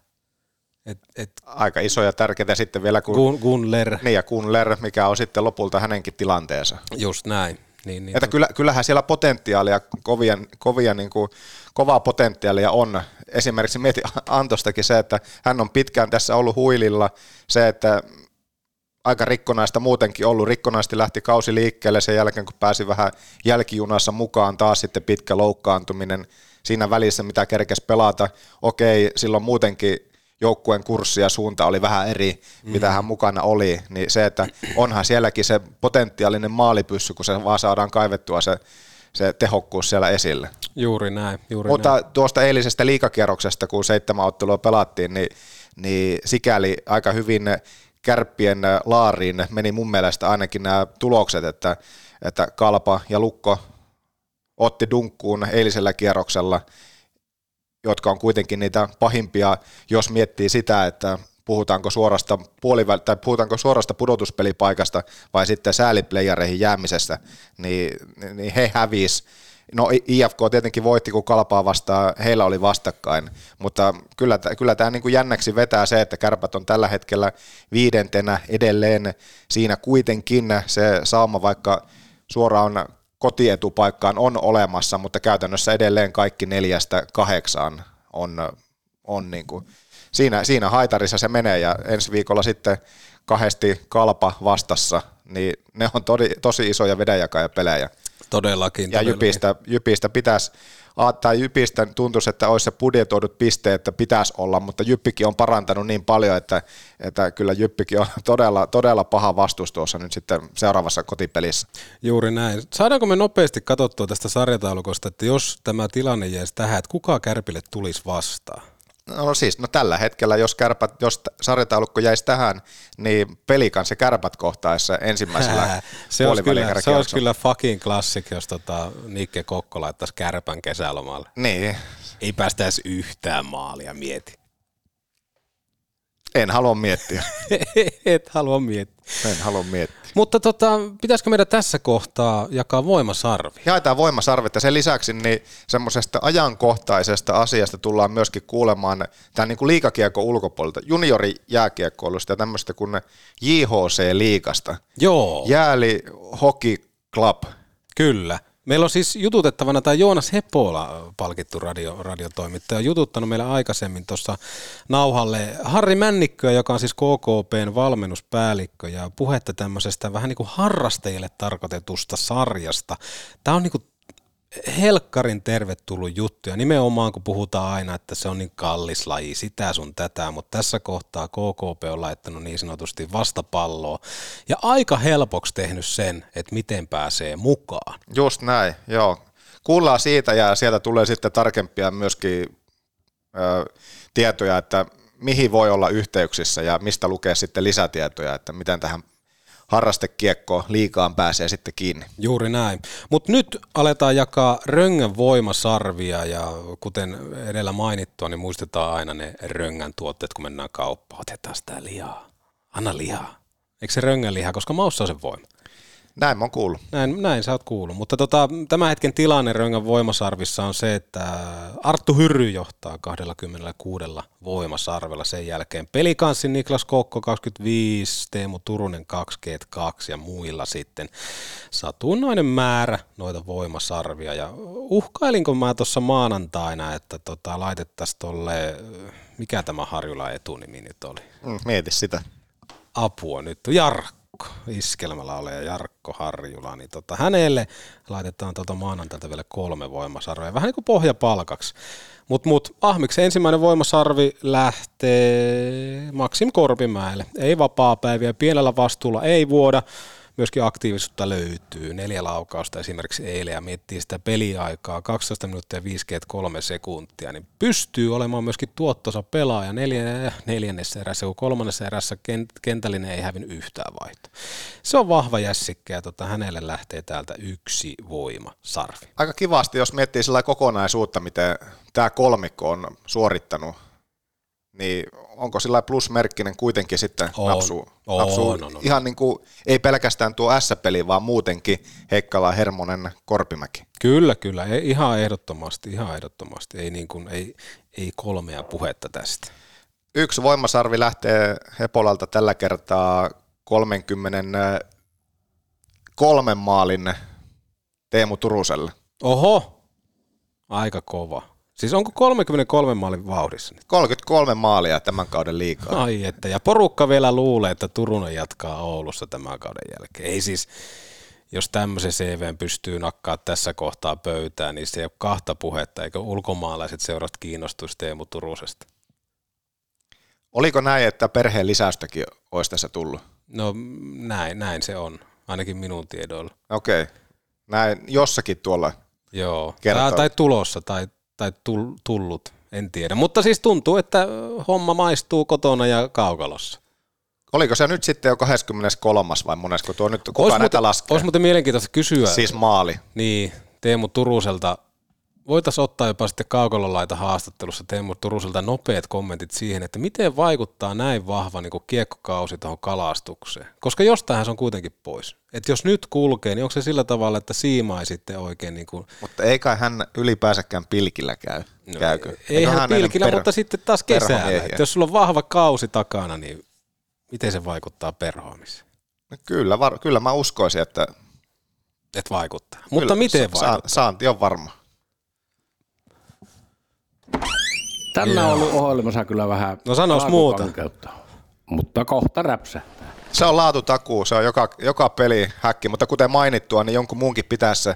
Et, et aika isoja tärkeitä sitten vielä, kun Gunler. Niin ja Gunler, mikä on sitten lopulta hänenkin tilanteensa. Just näin. Niin, niin, että kyllä, kyllähän siellä potentiaalia, kovia, kovia, niin kuin, kovaa potentiaalia on. Esimerkiksi mietin Antostakin se, että hän on pitkään tässä ollut huililla, se, että aika rikkonaista muutenkin ollut, rikkonaisesti lähti kausi liikkeelle sen jälkeen, kun pääsi vähän jälkijunassa mukaan, taas sitten pitkä loukkaantuminen siinä välissä, mitä kerkesi pelata. Okei, silloin muutenkin joukkueen kurssi ja suunta oli vähän eri, mitä hän mukana oli, niin se, että onhan sielläkin se potentiaalinen maalipyssy, kun se vaan saadaan kaivettua se, se tehokkuus siellä esille. Juuri näin. Juuri Mutta näin. Tuosta eilisestä liikakierroksesta, kun seitsemän ottelua pelattiin, niin, niin sikäli aika hyvin Kärppien laariin meni mun mielestä ainakin nämä tulokset, että, että Kalpa ja Lukko otti dunkkuun eilisellä kierroksella, jotka on kuitenkin niitä pahimpia, jos miettii sitä, että puhutaanko suorasta, puoliväl- tai puhutaanko suorasta pudotuspelipaikasta vai sitten sääliplayereihin jäämisestä, niin, niin he hävisi No I F K tietenkin voitti, kun Kalpaa vastaan, heillä oli vastakkain, mutta kyllä, kyllä tämä niin kuin jännäksi vetää se, että Kärpät on tällä hetkellä viidentenä edelleen siinä kuitenkin se saama, vaikka suoraan kotietupaikkaan on olemassa, mutta käytännössä edelleen kaikki neljästä kahdeksaan on, on niin kuin siinä, siinä haitarissa se menee, ja ensi viikolla sitten kahdesti Kalpa vastassa, niin ne on tosi, tosi isoja vedenjakajapelejä. Todellakin. Ja Jypistä, Jypistä pitäisi, tai Jypistä tuntuisi, että olisi se budjetoidut piste, että pitäisi olla, mutta Jyppikin on parantanut niin paljon, että, että kyllä Jyppikin on todella, todella paha vastus tuossa nyt sitten seuraavassa kotipelissä. Juuri näin. Saadaanko me nopeasti katsottua tästä sarjataulukosta, että jos tämä tilanne jäisi tähän, että kuka Kärpille tulisi vastaan? No siis, no tällä hetkellä, jos, kärpät, jos sarjataulukko jäisi tähän, niin pelikanssi Kärpät kohtaessa ensimmäisellä puolivälikärkierroksella. Se olisi kyllä fucking klassik, jos tota Nikke Kokko laittaisi Kärpän kesälomalle. Niin. Ei päästäisi yhtään maalia, mieti. En halua miettiä. Et halua miettiä. En halua miettiä. Mutta tota, pitäisikö meidän tässä kohtaa jakaa voimasarvi? Jaetaan voimasarvet, ja sen lisäksi niin semmoisesta ajankohtaisesta asiasta tullaan myöskin kuulemaan tämän niin kuin liikakiekon ulkopuolelta, juniorijääkiekkoilusta ja tämmöistä kuin J H C-liikasta. Joo. Jääli Hockey Club. Kyllä. Meillä on siis jututettavana tämä Joonas Hepola, palkittu radio, radiotoimittaja, jututtanut meillä aikaisemmin tuossa nauhalle Harri Männikköä, joka on siis K K P:n valmennuspäällikkö, ja puhetta tämmöisestä vähän niin kuin harrastajille tarkoitetusta sarjasta. Tämä on niin kuin helkkarin tervetullut juttu, ja nimenomaan kun puhutaan aina, että se on niin kallis laji, sitä sun tätä, mutta tässä kohtaa K K P on laittanut niin sanotusti vastapalloa ja aika helpoksi tehnyt sen, että miten pääsee mukaan. Just näin, joo. Kuullaan siitä, ja sieltä tulee sitten tarkempia myöskin ö, tietoja, että mihin voi olla yhteyksissä ja mistä lukee sitten lisätietoja, että miten tähän harrastekiekko liikaan pääsee sitten kiinni. Juuri näin. Mutta nyt aletaan jakaa Röngän voimasarvia, ja kuten edellä mainittua, niin muistetaan aina ne Röngän tuotteet, kun mennään kauppaan. Otetaan sitä lihaa. Anna lihaa. Eikö se Röngän lihaa, koska maussa on sen voima? Näin mä oon kuullut. Näin, näin sä oot kuullut. Mutta tota, tämän hetken tilanne Röngän voimasarvissa on se, että Arttu Hyry johtaa kaksikymmentäkuusi voimasarvella. Sen jälkeen pelikanssi Niklas Kokko kaksikymmentäviisi, Teemu Turunen kaksikymmentäkaksi ja muilla sitten satunnainen määrä noita voimasarvia. Ja uhkailinko mä tuossa maanantaina, että tota, laitettaisiin tolle, mikä tämä Harjulan etunimi nyt oli? Mm, mieti sitä. Apua nyt, Jarkko. Iskelmällä ole Jarkko Harjula, niin tota, hänelle laitetaan tuolta maanantailta vielä kolme voimasarvea, vähän niin kuin pohjapalkaksi. Mutta mut, ahmiksen ensimmäinen voimasarvi lähtee Maksim Korpimäelle. Ei vapaapäiviä, pienellä vastuulla ei vuoda, myöskin aktiivisuutta löytyy. Neljä laukausta esimerkiksi eilen, ja miettii sitä peliaikaa, kaksitoista minuuttia viisikymmentäkolme sekuntia, niin pystyy olemaan myöskin tuottosa pelaaja neljä, neljännessä erässä, kun kolmannessa erässä kentällinen ei hävinnyt yhtään vaihtoa. Se on vahva jässikkä, ja tota, hänelle lähtee täältä yksi voimasarvi. Aika kivasti, jos miettii sillä kokonaisuutta, miten tämä kolmikko on suorittanut, niin onko sillä plusmerkkinen kuitenkin sitten on, napsuu? On, napsuu. On, on, on. Ihan niin kuin ei pelkästään tuo ässäpeli, vaan muutenkin Heikkala, Hermonen, Korpimäki. Kyllä, kyllä. Ei, ihan ehdottomasti, ihan ehdottomasti. Ei, niin kuin, ei, ei kolmea puhetta tästä. Yksi voimasarvi lähtee Hepolalta tällä kertaa kolmekymmentäkolme maalin Teemu Turuselle. Oho, aika kova. Siis onko kolmekymmentäkolme maalin vauhdissa nyt? kolmekymmentäkolme maalia tämän kauden liikaa. Ai että, ja porukka vielä luulee, että Turunen jatkaa Oulussa tämän kauden jälkeen. Ei siis, jos tämmöisen C V:n pystyy nakkaa tässä kohtaa pöytään, niin se ei ole kahta puhetta, eikö ulkomaalaiset seurat kiinnostuisi Teemu Turusesta. Oliko näin, että perheen lisäystäkin olisi tässä tullut? No näin, näin se on, ainakin minun tiedoilla. Okei, okay. Näin jossakin tuolla joo. kertoo. Tai tulossa, tai... tai tullut, en tiedä. Mutta siis tuntuu, että homma maistuu kotona ja kaukalossa. Oliko se nyt sitten jo kaksikymmentäkolmas vai monesko tuo nyt kukaan näitä laskee? Olisi muuten mielenkiintoista kysyä. Siis maali. Niin, Teemu Turuselta voitaisiin ottaa jopa sitten Kaukololaita haastattelussa Teemu Turuselta nopeat kommentit siihen, että miten vaikuttaa näin vahva niin kuin kiekkokausi tuohon kalastukseen. Koska jostainhan se on kuitenkin pois. Että jos nyt kulkee, niin onko se sillä tavalla, että siimaa ei sitten oikein niin kuin... Mutta ei kai hän ylipäänsäkään pilkillä käy. No, käykö? Ei hän, hän pilkillä, per... mutta sitten taas kesällä. Että jos sulla on vahva kausi takana, niin miten se vaikuttaa perhoamiseen? No kyllä, var... kyllä mä uskoisin, että... Että vaikuttaa. Kyllä, mutta miten vaikuttaa? Saanti on varma. Tänään on ollut ohjelmassa kyllä vähän... No sanois muuta. Mutta kohta räpsähtää. Se on laatutakuu, se on joka, joka peli häkki, mutta kuten mainittua, niin jonkun muunkin pitäisi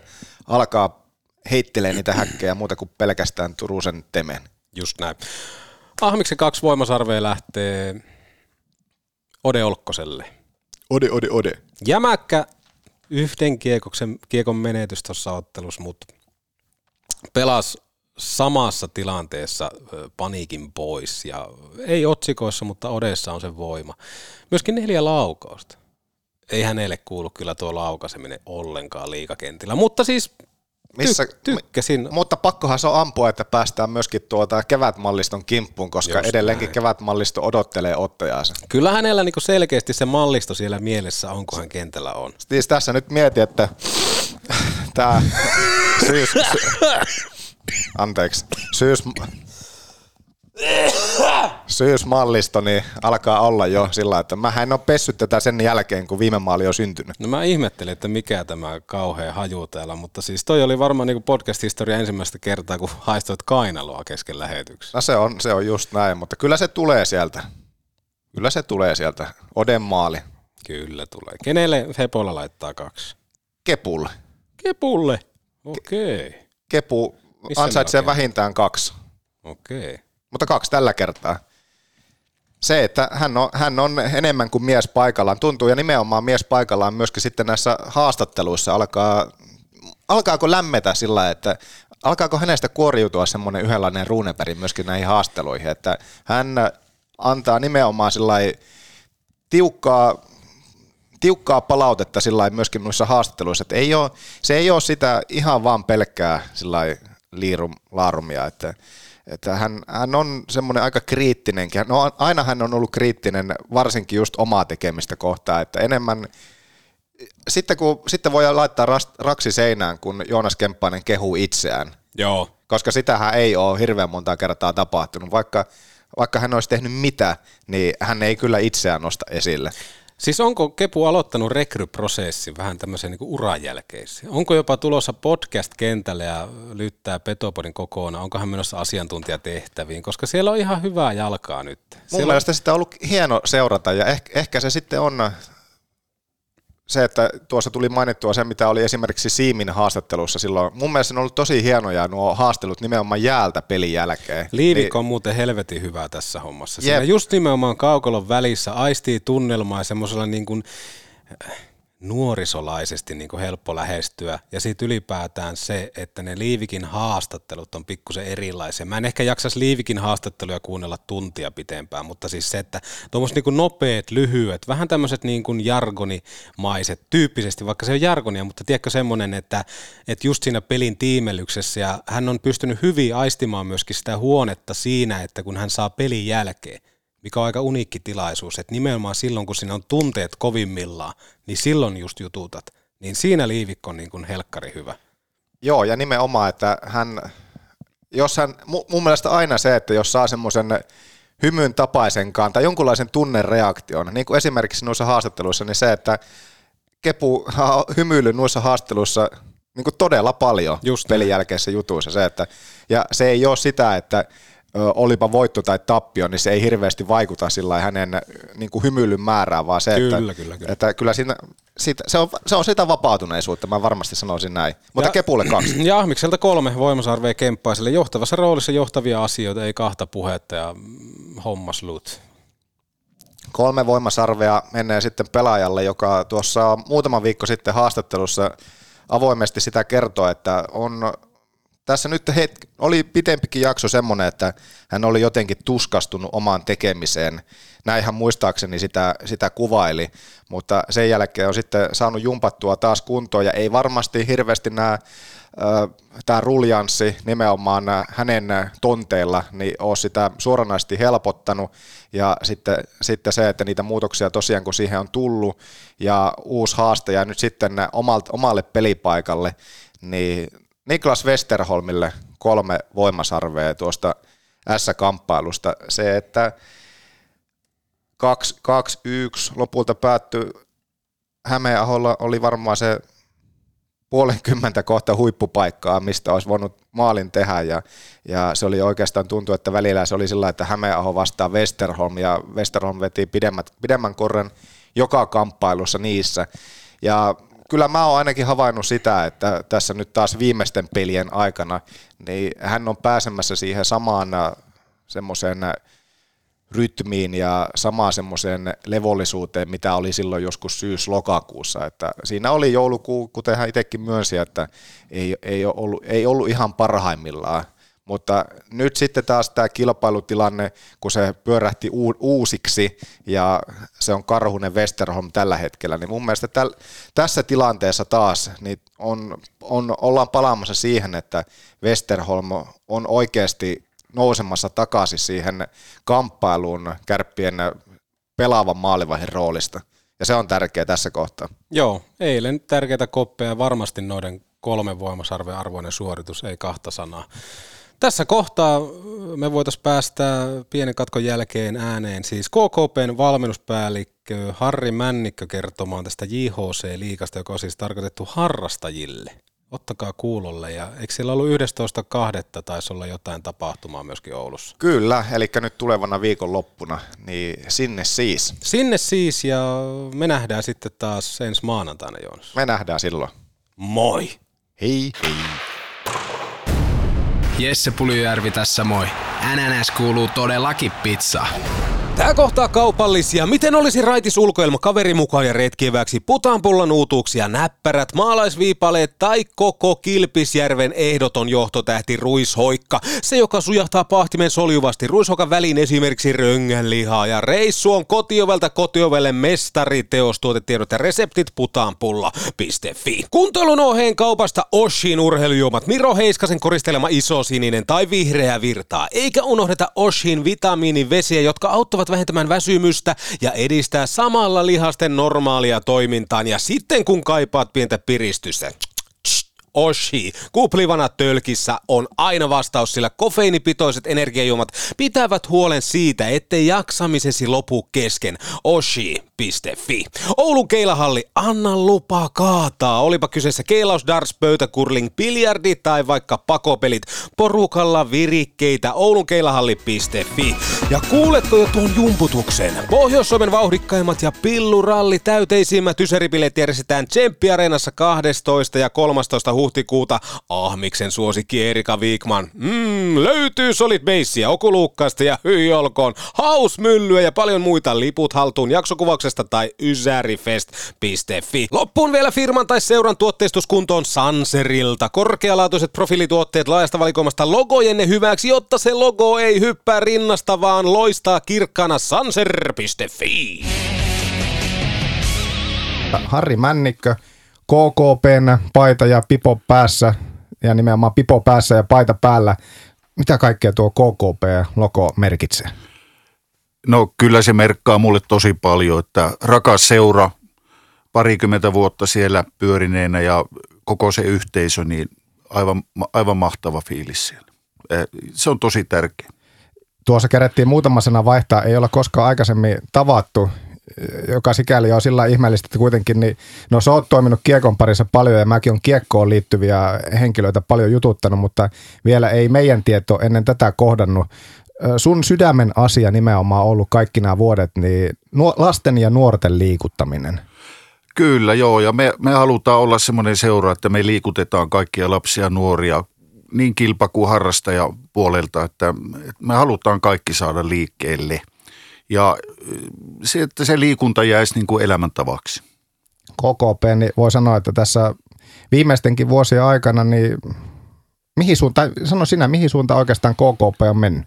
alkaa heittelemään niitä häkkejä muuta kuin pelkästään Turusen Temen. Just näin. Ahmiksen kaksi Voimasarvea lähtee Ode Olkkoselle. Ode, ode, ode. Jämäkkä yhden kiekoksen, kiekon menetys tuossa ottelussa, mutta pelasi samassa tilanteessa paniikin pois, ja ei otsikoissa, mutta Odessa on sen voima. Myöskin neljä laukausta. Ei hänelle kuulu kyllä tuo laukaiseminen ollenkaan liikakentillä, mutta siis Missä, tykkäsin. Mutta pakkohan se on ampua, että päästään myöskin tuota kevätmalliston kimppuun, koska just edelleenkin näin. Kevätmallisto odottelee ottajaansa. Kyllä hänellä niinku selkeästi se mallisto siellä mielessä on, kun hän kentällä on. Siis tässä nyt mietin, että tämä syys... Anteeksi. Syys... Syysmallisto niin alkaa olla jo sillä, että mähän en ole pessyt tätä sen jälkeen, kun viime maali on syntynyt. No mä ihmettelin, että mikä tämä kauhea haju täällä, mutta siis toi oli varmaan niin podcast-historia ensimmäistä kertaa, kun haistoit kainaloa kesken lähetyksessä. No se on, se on just näin, mutta kyllä se tulee sieltä. Kyllä se tulee sieltä. Oden maali. Kyllä tulee. Kenelle Hepola laittaa kaksi? Kepulle. Kepulle? Okei. Okay. Kepu ansaitsee vähintään kaksi. Okei. Okay. Mutta kaksi tällä kertaa. Se, että hän on, hän on enemmän kuin mies paikallaan, tuntuu, ja nimenomaan mies paikallaan myöskin sitten näissä haastatteluissa alkaa, alkaako lämmetä sillä, että alkaako hänestä kuoriutua semmoinen yhdenlainen Runeberg myöskin näihin haasteluihin, että hän antaa nimenomaan sillai tiukkaa, tiukkaa palautetta sillai myöskin noissa haastatteluissa, että ei ole, se ei ole sitä ihan vaan pelkkää sillai liirum, laarumia, että Että hän, hän on semmoinen aika kriittinenkin. No aina hän on ollut kriittinen, varsinkin just omaa tekemistä kohtaan, että enemmän sitten, kun, sitten voi laittaa rast, raksi seinään, kun Joonas Kemppainen kehuu itseään. Joo. Koska sitähän ei ole hirveän monta kertaa tapahtunut. Vaikka, vaikka hän olisi tehnyt mitä, niin hän ei kyllä itseään nosta esille. Siis onko Kepu aloittanut rekryprosessin vähän tämmöisen niin kuin uran jälkeisiin? Onko jopa tulossa podcast-kentälle ja lyttää Petopodin kokonaan? Onko hän menossa asiantuntijatehtäviin? Koska siellä on ihan hyvää jalkaa nyt. Mun siellä mielestä on... sitä on ollut hieno seurata, ja ehkä, ehkä se sitten on se, että tuossa tuli mainittua se, mitä oli esimerkiksi Siimin haastattelussa silloin. Mun mielestä on ollut tosi hienoja nuo haastelut nimenomaan jäältä pelin jälkeen. Liivikko on niin... muuten helvetin hyvää tässä hommassa. Siinä just nimenomaan kaukolon välissä aistii tunnelmaa ja semmoisella niin kuin nuorisolaisesti niin kuin helppo lähestyä. Ja siitä ylipäätään se, että ne Liivikin haastattelut on pikkusen erilaisia. Mä en ehkä jaksaisi Liivikin haastatteluja kuunnella tuntia pitempään, mutta siis se, että tuommoiset niin kuin nopeat, lyhyet, vähän tämmöiset niin kuin jargonimaiset, tyyppisesti, vaikka se on jargonia, mutta tiedätkö semmoinen, että, että just siinä pelin tiimelyksessä, ja hän on pystynyt hyvin aistimaan myöskin sitä huonetta siinä, että kun hän saa pelin jälkeen, mikä on aika uniikki tilaisuus, että nimenomaan silloin, kun siinä on tunteet kovimmillaan, niin silloin just jututat, niin siinä Liivikko on niin kuin helkkari hyvä. Joo, ja nimenomaan, että hän, jos hän, mun mielestä aina se, että jos saa semmoisen hymyn tapaisenkaan tai jonkunlaisen tunnereaktion, niin kuin esimerkiksi noissa haastatteluissa, niin se, että Kepu hymyily noissa haastatteluissa niin kuin todella paljon just pelin jälkeisessä jutuissa, se, että, ja se ei ole sitä, että olipa voitto tai tappio, niin se ei hirveästi vaikuta sillä hänen niin kuin hymyilyn määrään, vaan se, kyllä, että, kyllä, kyllä. että kyllä siinä, siitä, se, on, se on sitä vapautuneisuutta, mä varmasti sanoisin näin, mutta ja, Kepulle kaksi. Ja Ahmikselta kolme Voimasarvea Kemppaiselle, johtavassa roolissa johtavia asioita, ei kahta puhetta ja hommas lut. Kolme Voimasarvea menee sitten pelaajalle, joka tuossa muutama viikko sitten haastattelussa avoimesti sitä kertoo, että on tässä nyt hetki, oli pitempikin jakso semmoinen, että hän oli jotenkin tuskastunut omaan tekemiseen. Näinhän muistaakseni sitä, sitä kuvaili, mutta sen jälkeen on sitten saanut jumpattua taas kuntoon ja ei varmasti hirveästi nämä, tämä ruljanssi nimenomaan hänen tonteilla niin ole sitä suoranaisesti helpottanut ja sitten, sitten se, että niitä muutoksia tosiaan kun siihen on tullut ja uusi haaste ja nyt sitten omalta, omalle pelipaikalle, niin Niklas Westerholmille kolme voimasarvea tuosta S-kamppailusta. Se, että kaksi kaksi yksi lopulta päättyi, Hämeenaholla oli varmaan se puolenkymmentä kohta huippupaikkaa, mistä olisi voinut maalin tehdä ja, ja se oli oikeastaan tuntuu, että välillä se oli sillä, että Hämeenaho vastaa Westerholm ja Westerholm veti pidemmät, pidemmän korren joka kamppailussa niissä ja kyllä mä oon ainakin havainnut sitä, että tässä nyt taas viimeisten pelien aikana niin hän on pääsemässä siihen samaan semmoiseen rytmiin ja samaan semmoiseen levollisuuteen, mitä oli silloin joskus syys-lokakuussa. Että siinä oli joulukuu, kuten hän itsekin myönsi, että ei, ei, ollut, ei ollut ihan parhaimmillaan. Mutta nyt sitten taas tämä kilpailutilanne, kun se pyörähti uusiksi ja se on karhunen Westerholm tällä hetkellä, niin mun mielestä täl, tässä tilanteessa taas niin on, on, ollaan palaamassa siihen, että Westerholm on oikeasti nousemassa takaisin siihen kamppailuun Kärppien pelaavan maalivahdin roolista. Ja se on tärkeä tässä kohtaa. Joo, eilen tärkeitä koppeja varmasti noiden kolmen voimasarven arvoinen suoritus, ei kahta sanaa. Tässä kohtaa me voitaisiin päästä pienen katkon jälkeen ääneen siis K K P:n valmennuspäällikkö Harri Männikkö kertomaan tästä J H C-liigasta, joka on siis tarkoitettu harrastajille. Ottakaa kuulolle, ja eikö siellä ollut yhdestoista kahdestoista taisi olla jotain tapahtumaa myöskin Oulussa? Kyllä, eli nyt tulevana viikonloppuna, niin sinne siis. Sinne siis, ja me nähdään sitten taas ensi maanantaina, Joonas. Me nähdään silloin. Moi! Hei hei! Jesse Puljujärvi tässä moi. N N S kuuluu todellakin pizza. Tää kohtaa kaupallisia. Miten olisi raitis ulkoilma kaveri mukaan ja retkivääksi Putaan Pullan uutuuksia, näppärät, maalaisviipaleet tai koko Kilpisjärven ehdoton johtotähti ruishoikka. Se, joka sujahtaa pahtimen soljuvasti ruishoikan väliin esimerkiksi Röngän lihaa. Ja reissu on kotiovelta kotiovelle mestariteos, tuotetiedot ja reseptit putaan pulla piste fi. Kuntoilun oheen kaupasta Oshiin urheilujuomat, Miro Heiskasen koristelema iso sininen tai vihreä virtaa. Eikä unohdeta Oshiin vitamiinivesiä, jotka auttavat vähentämään väsymystä ja edistää samalla lihasten normaalia toimintaa. Ja sitten kun kaipaat pientä piristystä, Oshii. Kuplivana tölkissä on aina vastaus, sillä kofeiinipitoiset energiajuomat pitävät huolen siitä, ettei jaksamisesi lopu kesken. Oshii piste fi. Oulun keilahalli, anna lupa kaataa. Olipa kyseessä keilaus, darts, pöytäkurling, biljardi tai vaikka pakopelit. Porukalla virikkeitä. Oulun keilahalli piste fi. Ja kuuletko jo tuon jumputuksen? Pohjois-Suomen vauhdikkaimmat ja pilluralli täyteisimmät Yzäribileet järjestetään Tsemppi-areenassa kahdestoista ja kolmastoista huhtikuuta. Ahmiksen suosikki Erika Viikman. Mm, löytyy Solid Basea, Okuluukkaista ja hyi olkoon, Hausmyllyä ja paljon muita. Liput haltuun jaksokuvauksesta tai Yzärifest piste fi. Loppuun vielä firman tai seuran tuotteistuskuntoon Sanserilta. Korkealaatuiset profiilituotteet laajasta valikoimasta logojenne hyväksi, jotta se logo ei hyppää rinnasta, vaan loistaa kirkkana. Sanser piste fi. Harri Männikkö, K K P:n paita ja pipo päässä, ja nimenomaan pipo päässä ja paita päällä. Mitä kaikkea tuo K K P-logo merkitsee? No kyllä se merkkaa mulle tosi paljon, että rakas seura, parikymmentä vuotta siellä pyörineenä ja koko se yhteisö, niin aivan, aivan mahtava fiilis siellä. Se on tosi tärkeä. Tuossa kerättiin muutama sana vaihtaa, ei olla koskaan aikaisemmin tavattu, joka sikäli on sillä ihmeellistä, että kuitenkin, niin, no sä oot toiminut kiekon parissa paljon ja mäkin on kiekkoon liittyviä henkilöitä paljon jututtanut, mutta vielä ei meidän tieto ennen tätä kohdannut. Sun sydämen asia nimenomaan ollut kaikki nämä vuodet, niin lasten ja nuorten liikuttaminen. Kyllä joo, ja me, me halutaan olla semmoinen seura, että me liikutetaan kaikkia lapsia ja nuoria niin kilpa- kuin harrastajapuolelta, että me halutaan kaikki saada liikkeelle. Ja se, että se liikunta jäisi niin kuin elämäntavaksi. K K P, niin voi sanoa, että tässä viimeistenkin vuosien aikana niin Mihin suuntaan, sano sinä, mihin suuntaan oikeastaan K K P on mennyt?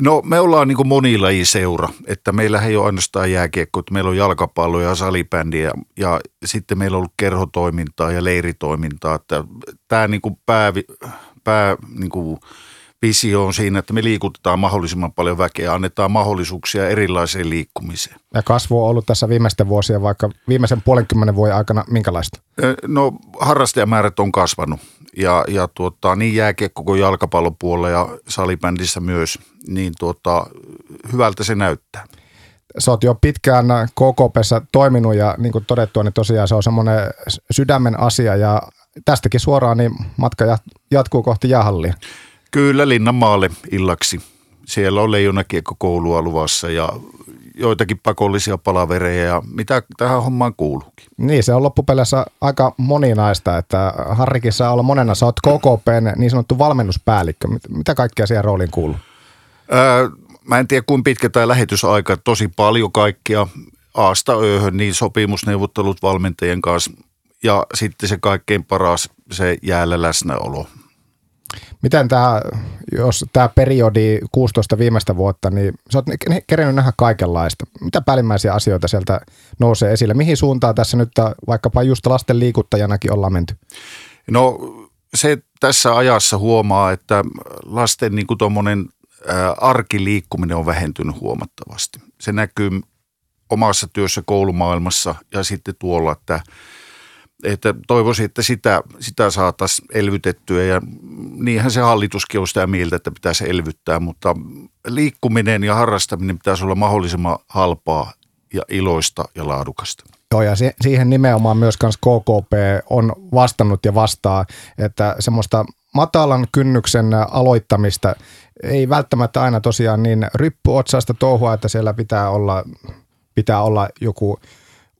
No me ollaan niin kuin monilajiseura, että meillä ei ole ainoastaan jääkiekko, että meillä on jalkapallo ja salibändi ja, ja sitten meillä on ollut kerhotoimintaa ja leiritoimintaa. Että tämä niin kuin pää, pää niin kuin visio on siinä, että me liikutetaan mahdollisimman paljon väkeä, annetaan mahdollisuuksia erilaiseen liikkumiseen. Ja kasvu on ollut tässä viimeisten vuosien, vaikka viimeisen puolenkymmenen vuoden aikana minkälaista? No harrastajamäärät on kasvanut. Ja, ja tuota, niin jääkiekko kuin jalkapallon puolella ja salibändissä myös, niin tuota, hyvältä se näyttää. Sä oot jo pitkään K K P:ssä toiminut ja niin kuin todettua, niin tosiaan se on semmoinen sydämen asia ja tästäkin suoraan niin matka jatkuu kohti jäähallia. Kyllä, Linnanmaalle illaksi. Siellä on leijonakiekkokoulua luvassa ja joitakin pakollisia palavereja ja mitä tähän hommaan kuuluukin. Niin, se on loppupeleissä aika moninaista, että Harrikin saa olla monena. Sä oot K K P:n niin sanottu valmennuspäällikkö. Mitä kaikkea siihen rooliin kuuluu? Öö, mä en tiedä, kuinka pitkä tämä lähetysaika. Tosi paljon kaikkia Aasta Ööhön, niin sopimusneuvottelut valmentajien kanssa ja sitten se kaikkein paras, se jäällä läsnäolo. Miten tämä, jos tämä periodi kuusitoista viimeistä vuotta, niin sä oot kerennyt nähdä kaikenlaista. Mitä päällimmäisiä asioita sieltä nousee esille? Mihin suuntaan tässä nyt vaikkapa just lasten liikuttajanakin ollaan menty? No se tässä ajassa huomaa, että lasten niin kuin tuommoinen arkiliikkuminen on vähentynyt huomattavasti. Se näkyy omassa työssä koulumaailmassa ja sitten tuolla, että Että toivoisin, että sitä, sitä saataisiin elvytettyä ja niinhän se hallituskin on sitä mieltä, että pitäisi elvyttää, mutta liikkuminen ja harrastaminen pitäisi olla mahdollisimman halpaa ja iloista ja laadukasta. Joo ja se, siihen nimenomaan myös kans K K P on vastannut ja vastaa, että semmoista matalan kynnyksen aloittamista ei välttämättä aina tosiaan niin ryppyotsaista touhua, että siellä pitää olla, pitää olla joku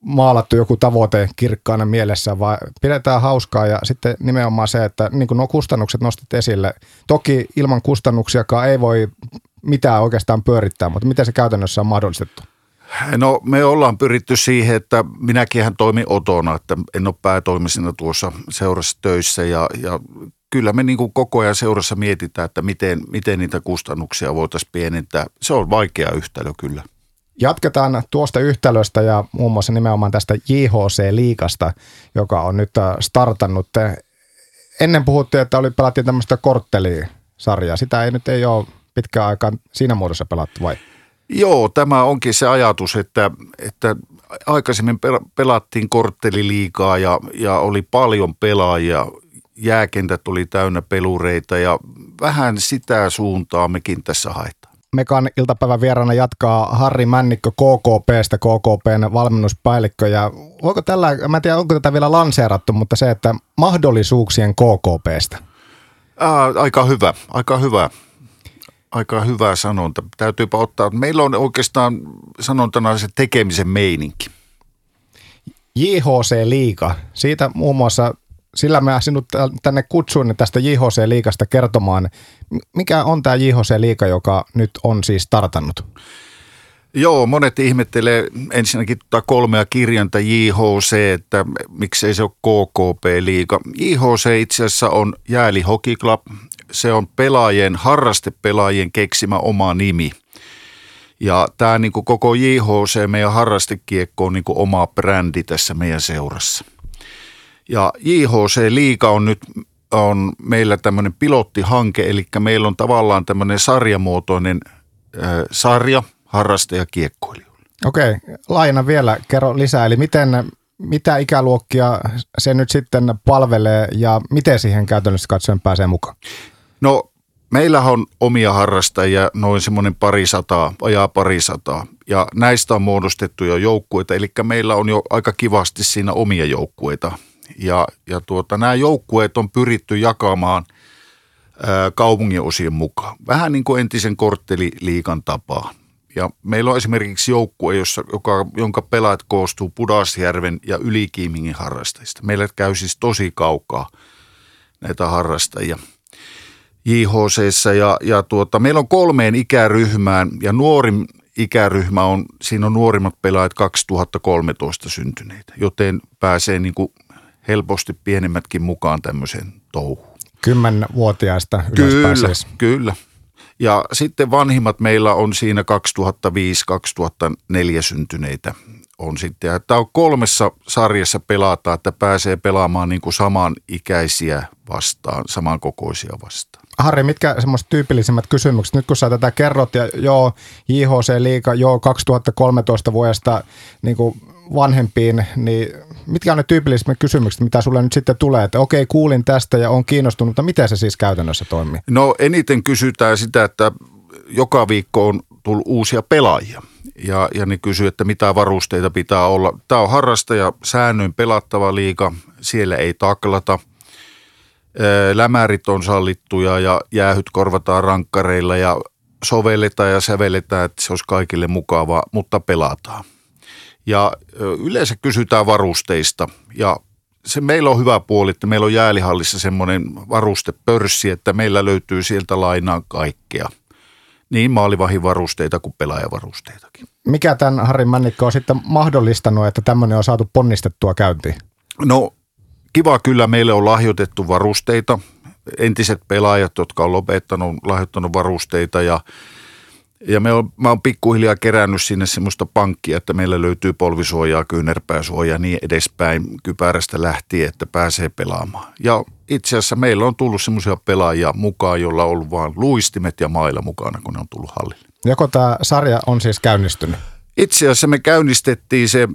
maalattu joku tavoite kirkkaana mielessä, vaan pidetään hauskaa ja sitten nimenomaan se, että niin kuin nuo kustannukset nostit esille. Toki ilman kustannuksiakaan ei voi mitään oikeastaan pyörittää, mutta miten se käytännössä on mahdollistettu? No me ollaan pyritty siihen, että minäkinhän toimin otona, että en ole päätoimisena tuossa seurassa töissä ja, ja kyllä me niin kuin koko ajan seurassa mietitään, että miten, miten niitä kustannuksia voitaisiin pienentää. Se on vaikea yhtälö kyllä. Jatketaan tuosta yhtälöstä ja muun muassa nimenomaan tästä J H C-liigasta, joka on nyt startannut. Ennen puhuttiin, että oli pelattiin tämmöistä korttelisarjaa. Sitä ei nyt ei ole pitkään aikaan siinä muodossa pelattu, vai? Joo, tämä onkin se ajatus, että, että aikaisemmin pelattiin kortteliliigaa ja, ja oli paljon pelaajia. Jääkentät oli täynnä pelureita ja vähän sitä suuntaa mekin tässä haetaan. Mekan iltapäivän vieraana jatkaa Harri Männikkö K K P:stä, K K P:n valmennuspäällikkö. Ja voiko tällä, mä en tiedä, onko tätä vielä lanseerattu, mutta se, että mahdollisuuksien K K P:stä. Ää, aika hyvä, aika hyvä, aika hyvä sanonta. Täytyypä ottaa, meillä on oikeastaan sanontana se tekemisen meininki. J H C-liiga, siitä muun muassa... Sillä mä sinut tänne kutsuin tästä J H C-liigasta kertomaan. Mikä on tämä J H C-liiga, joka nyt on siis startannut? Joo, monet ihmettelee ensinnäkin tuota kolmea kirjainta J H C, että miksei se ole K K P-liiga. J H C itse asiassa on Jääli Hockey Club. Se on pelaajien, harrastepelaajien keksimä oma nimi. Ja tämä niin kuin koko J H C, meidän harrastekiekko on niin kuin oma brändi tässä meidän seurassa. Ja J H C-liiga on nyt on meillä tämmöinen pilottihanke, eli meillä on tavallaan tämmöinen sarjamuotoinen äh, sarja harrastajakiekkoilijoille. Okei, laajana vielä, kerro lisää, eli miten, mitä ikäluokkia se nyt sitten palvelee ja miten siihen käytännössä katsoen pääsee mukaan? No meillähän on omia harrastajia, noin semmoinen parisataa, ajaa parisataa, ja näistä on muodostettu jo joukkueita, eli meillä on jo aika kivasti siinä omia joukkueita. Ja, ja tuota, nämä joukkueet on pyritty jakamaan ää, kaupungin osien mukaan. Vähän niin kuin entisen kortteliliigan tapaan. Ja meillä on esimerkiksi joukkue, jossa, joka, jonka pelaat koostuu Pudasjärven ja Ylikiimingin harrastajista. Meillä käy siis tosi kaukaa näitä harrastajia J H C:ssä. Ja, ja tuota, meillä on kolmeen ikäryhmään ja nuorin ikäryhmä on, siinä on nuorimmat pelaajat kaksituhattakolmetoista syntyneitä, joten pääsee niin kuin helposti pienemmätkin mukaan tämmöiseen touhuun. Kymmenvuotiaista ylöspäin kyllä, siis. Kyllä. Ja sitten vanhimmat meillä on siinä kaksituhattaviisi kaksituhattaneljä syntyneitä on sitten. Tämä on kolmessa sarjassa pelata, että pääsee pelaamaan niin kuin samanikäisiä vastaan, samankokoisia vastaan. Harri, mitkä semmoiset tyypillisimmät kysymykset? Nyt kun sä tätä kerrot, ja joo, J H C-liiga, joo, kaksituhattakolmetoista vuodesta niin kuin vanhempiin, niin mitkä on ne tyypillisimmät kysymykset, mitä sulle nyt sitten tulee? Että okei, kuulin tästä ja on kiinnostunut, mutta miten se siis käytännössä toimii? No eniten kysytään sitä, että joka viikko on tullut uusia pelaajia. Ja, ja ne kysyy, että mitä varusteita pitää olla. Tämä on harrastaja, säännöin pelattava liiga, siellä ei taklata. Lämärit on sallittuja ja jäähyt korvataan rankkareilla ja sovelletaan ja sävelletään, että se olisi kaikille mukavaa, mutta pelataan. Ja yleensä kysytään varusteista ja se meillä on hyvä puoli, että meillä on Jäälihallissa semmoinen varustepörssi, että meillä löytyy sieltä lainaan kaikkea. Niin maalivahivarusteita kuin pelaajavarusteitakin. Mikä tämän Harri Männikkö on sitten mahdollistanut, että tämmöinen on saatu ponnistettua käyntiin? No kiva kyllä, meille on lahjoitettu varusteita. Entiset pelaajat, jotka on lopettanut, lahjoittanut varusteita ja, ja me on, mä oon pikkuhiljaa kerännyt sinne semmoista pankkia, että meillä löytyy polvisuojaa, kyynärpääsuojaa ja niin edespäin kypärästä lähtien, että pääsee pelaamaan. Ja itse asiassa meillä on tullut semmoisia pelaajia mukaan, joilla on ollut vaan luistimet ja mailla mukana, kun ne on tullut hallille. Joko tämä sarja on siis käynnistynyt? Itse asiassa me käynnistettiin se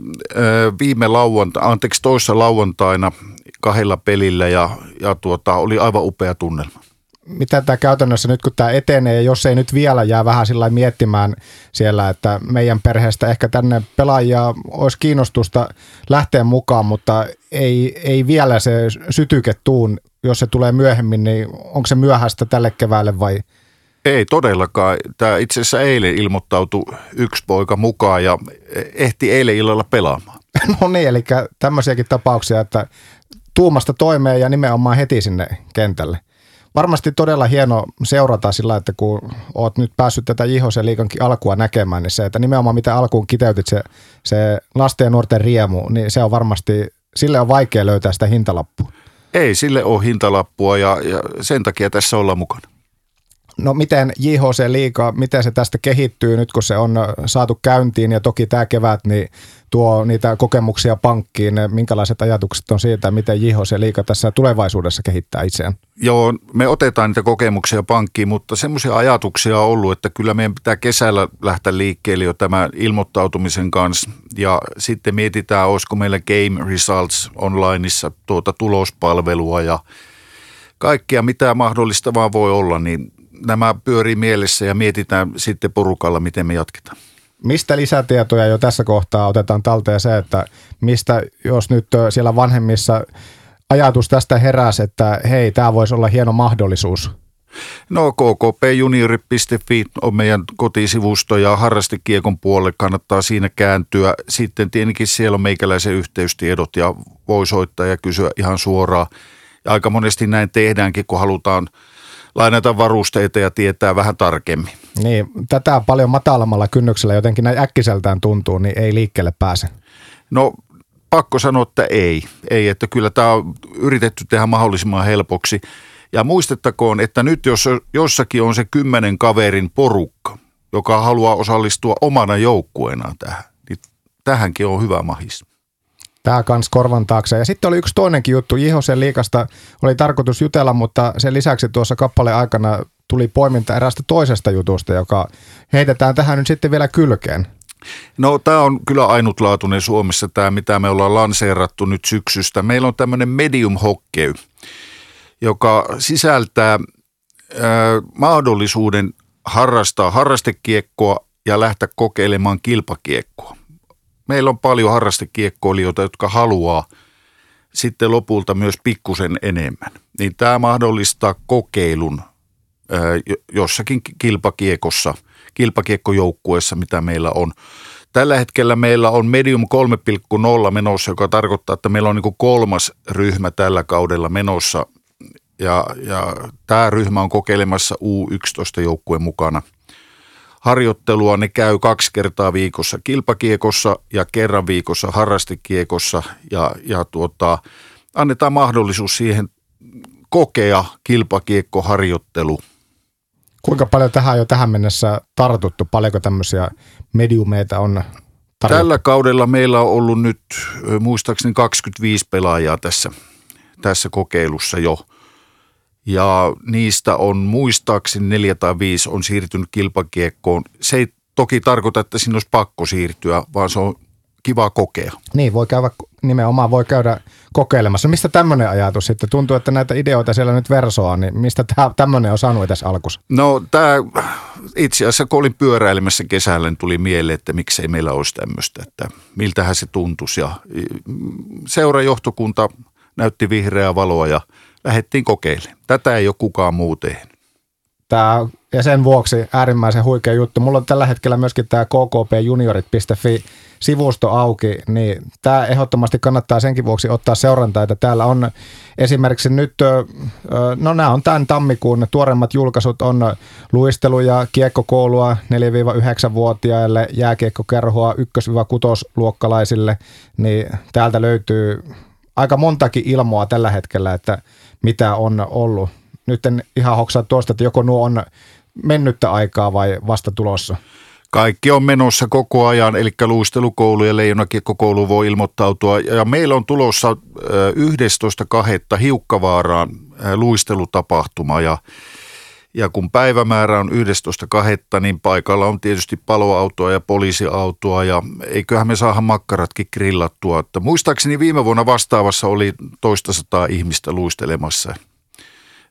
viime lauantaina, anteeksi toissa lauantaina kahdella pelillä ja, ja tuota, oli aivan upea tunnelma. Mitä tämä käytännössä nyt, kun tämä etenee, jos ei nyt vielä jää vähän sillä lailla miettimään siellä, että meidän perheestä ehkä tänne pelaajia olisi kiinnostusta lähteä mukaan, mutta ei, ei vielä se sytyke tuun, jos se tulee myöhemmin, niin onko se myöhäistä tälle keväälle vai? Ei todellakaan. Tämä itse asiassa eilen ilmoittautui yksi poika mukaan ja ehti eilen illalla pelaamaan. No niin, eli tämmöisiäkin tapauksia, että tuumasta toimeen ja nimenomaan heti sinne kentälle. Varmasti todella hieno seurata sillä, että kun oot nyt päässyt tätä J H C-liigankin alkua näkemään, niin se, että nimenomaan mitä alkuun kiteytit, se, se lasten ja nuorten riemu, niin se on varmasti, sille on vaikea löytää sitä hintalappua. Ei, sille ole hintalappua ja, ja sen takia tässä ollaan mukana. No miten J H C-liiga, miten se tästä kehittyy nyt, kun se on saatu käyntiin ja toki tämä kevät niin tuo niitä kokemuksia pankkiin. Minkälaiset ajatukset on siitä, miten J H C-liiga tässä tulevaisuudessa kehittää itseään? Joo, me otetaan niitä kokemuksia pankkiin, mutta semmoisia ajatuksia on ollut, että kyllä meidän pitää kesällä lähteä liikkeelle jo tämän ilmoittautumisen kanssa. Ja sitten mietitään, olisiko meillä Game Results onlineissa tuota tulospalvelua ja kaikkea, mitä mahdollista vaan voi olla, niin nämä pyörii mielessä ja mietitään sitten porukalla, miten me jatketaan. Mistä lisätietoja jo tässä kohtaa otetaan talteen se, että mistä jos nyt siellä vanhemmissa ajatus tästä heräsi, että hei, tämä voisi olla hieno mahdollisuus? No k k p junior piste f i on meidän kotisivusto ja harrastekiekon puolelle kannattaa siinä kääntyä. Sitten tietenkin siellä on meikäläisen yhteystiedot ja voi soittaa ja kysyä ihan suoraan. Ja aika monesti näin tehdäänkin, kun halutaan lainata varusteita ja tietää vähän tarkemmin. Niin, tätä paljon matalammalla kynnyksellä jotenkin näin äkkiseltään tuntuu, niin ei liikkeelle pääse. No pakko sanoa, että ei. Ei, että kyllä tämä on yritetty tehdä mahdollisimman helpoksi. Ja muistettakoon, että nyt jos jossakin on se kymmenen kaverin porukka, joka haluaa osallistua omana joukkueenaan tähän, niin tähänkin on hyvä mahis. Tämä kans korvan taakse. Ja sitten oli yksi toinenkin juttu. J H C:n liigasta oli tarkoitus jutella, mutta sen lisäksi tuossa kappaleen aikana tuli poiminta erästä toisesta jutusta, joka heitetään tähän nyt sitten vielä kylkeen. No tämä on kyllä ainutlaatuinen Suomessa tämä, mitä me ollaan lanseerattu nyt syksystä. Meillä on tämmöinen medium hockey, joka sisältää äh, mahdollisuuden harrastaa harrastekiekkoa ja lähteä kokeilemaan kilpakiekkoa. Meillä on paljon harrastekiekkoilijoita, jotka haluaa sitten lopulta myös pikkusen enemmän. Niin tämä mahdollistaa kokeilun jossakin kilpakiekossa, kilpakiekkojoukkueessa, mitä meillä on. Tällä hetkellä meillä on medium kolme pilkku nolla menossa, joka tarkoittaa, että meillä on niin kuin kolmas ryhmä tällä kaudella menossa. Ja, ja tämä ryhmä on kokeilemassa U yksitoista-joukkueen mukana. Harjoittelua ne käy kaksi kertaa viikossa kilpakiekossa ja kerran viikossa harrastekiekossa ja, ja tuota, annetaan mahdollisuus siihen kokea kilpakiekkoharjoittelu. Kuinka paljon tähän jo tähän mennessä tartuttu? Paljonko tämmöisiä mediumeita on tarjottu? Tällä kaudella meillä on ollut nyt muistaakseni kaksikymmentäviisi pelaajaa tässä, tässä kokeilussa jo. Ja niistä on muistaakseni neljä tai viisi on siirtynyt kilpakiekkoon. Se ei toki tarkoita, että siinä olisi pakko siirtyä, vaan se on kiva kokea. Niin, voi käydä, nimenomaan voi käydä kokeilemassa. Mistä tämmöinen ajatus sitten? Tuntuu, että näitä ideoita siellä nyt versoa, niin mistä tämmöinen on saanut tässä alkussa? No tämä, itse asiassa kun olin pyöräilemässä kesällä, niin tuli mieleen, että miksei meillä olisi tämmöistä, että miltähän se tuntuisi. Ja seurajohtokunta näytti vihreää valoa ja lähdettiin kokeilemaan. Tätä ei ole kukaan muu tehnyt. Tämä, ja sen vuoksi äärimmäisen huikea juttu. Mulla on tällä hetkellä myöskin tämä k k p juniorit piste f i-sivusto auki, niin tämä ehdottomasti kannattaa senkin vuoksi ottaa seurantaa, että täällä on esimerkiksi nyt, no nämä on tämän tammikuun tuoreimmat julkaisut, on luisteluja, kiekkokoulua neljä yhdeksän -vuotiaille, jääkiekkokerhoa yksi kuusi -luokkalaisille, niin täältä löytyy aika montakin ilmoa tällä hetkellä, että mitä on ollut. Nyt en ihan hoksaa tuosta, että joko nuo on mennyttä aikaa vai vasta tulossa? Kaikki on menossa koko ajan, eli luistelukoulu ja leijonakiekkokoulu voi ilmoittautua. Ja meillä on tulossa yhdestoista kahdestoista Hiukkavaaraan luistelutapahtuma. Ja, ja kun päivämäärä on yhdestoista kahdestoista, niin paikalla on tietysti paloautoa ja poliisiautoa. Ja eiköhän me saada makkaratkin grillattua. Että muistaakseni viime vuonna vastaavassa oli toista sataa ihmistä luistelemassa.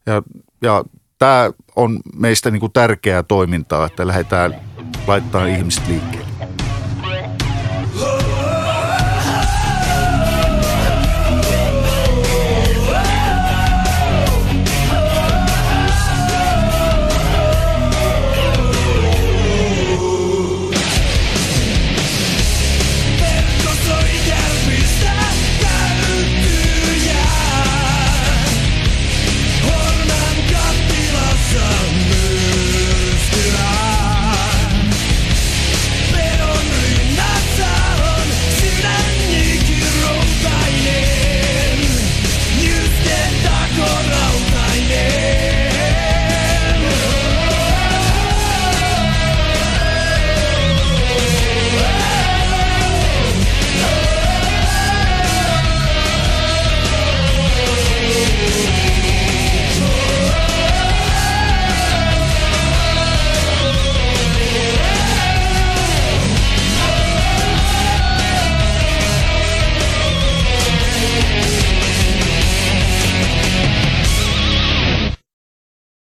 Ja, ja tämä on meistä niinku tärkeää toimintaa, että lähdetään laittamaan ihmiset liikkeelle.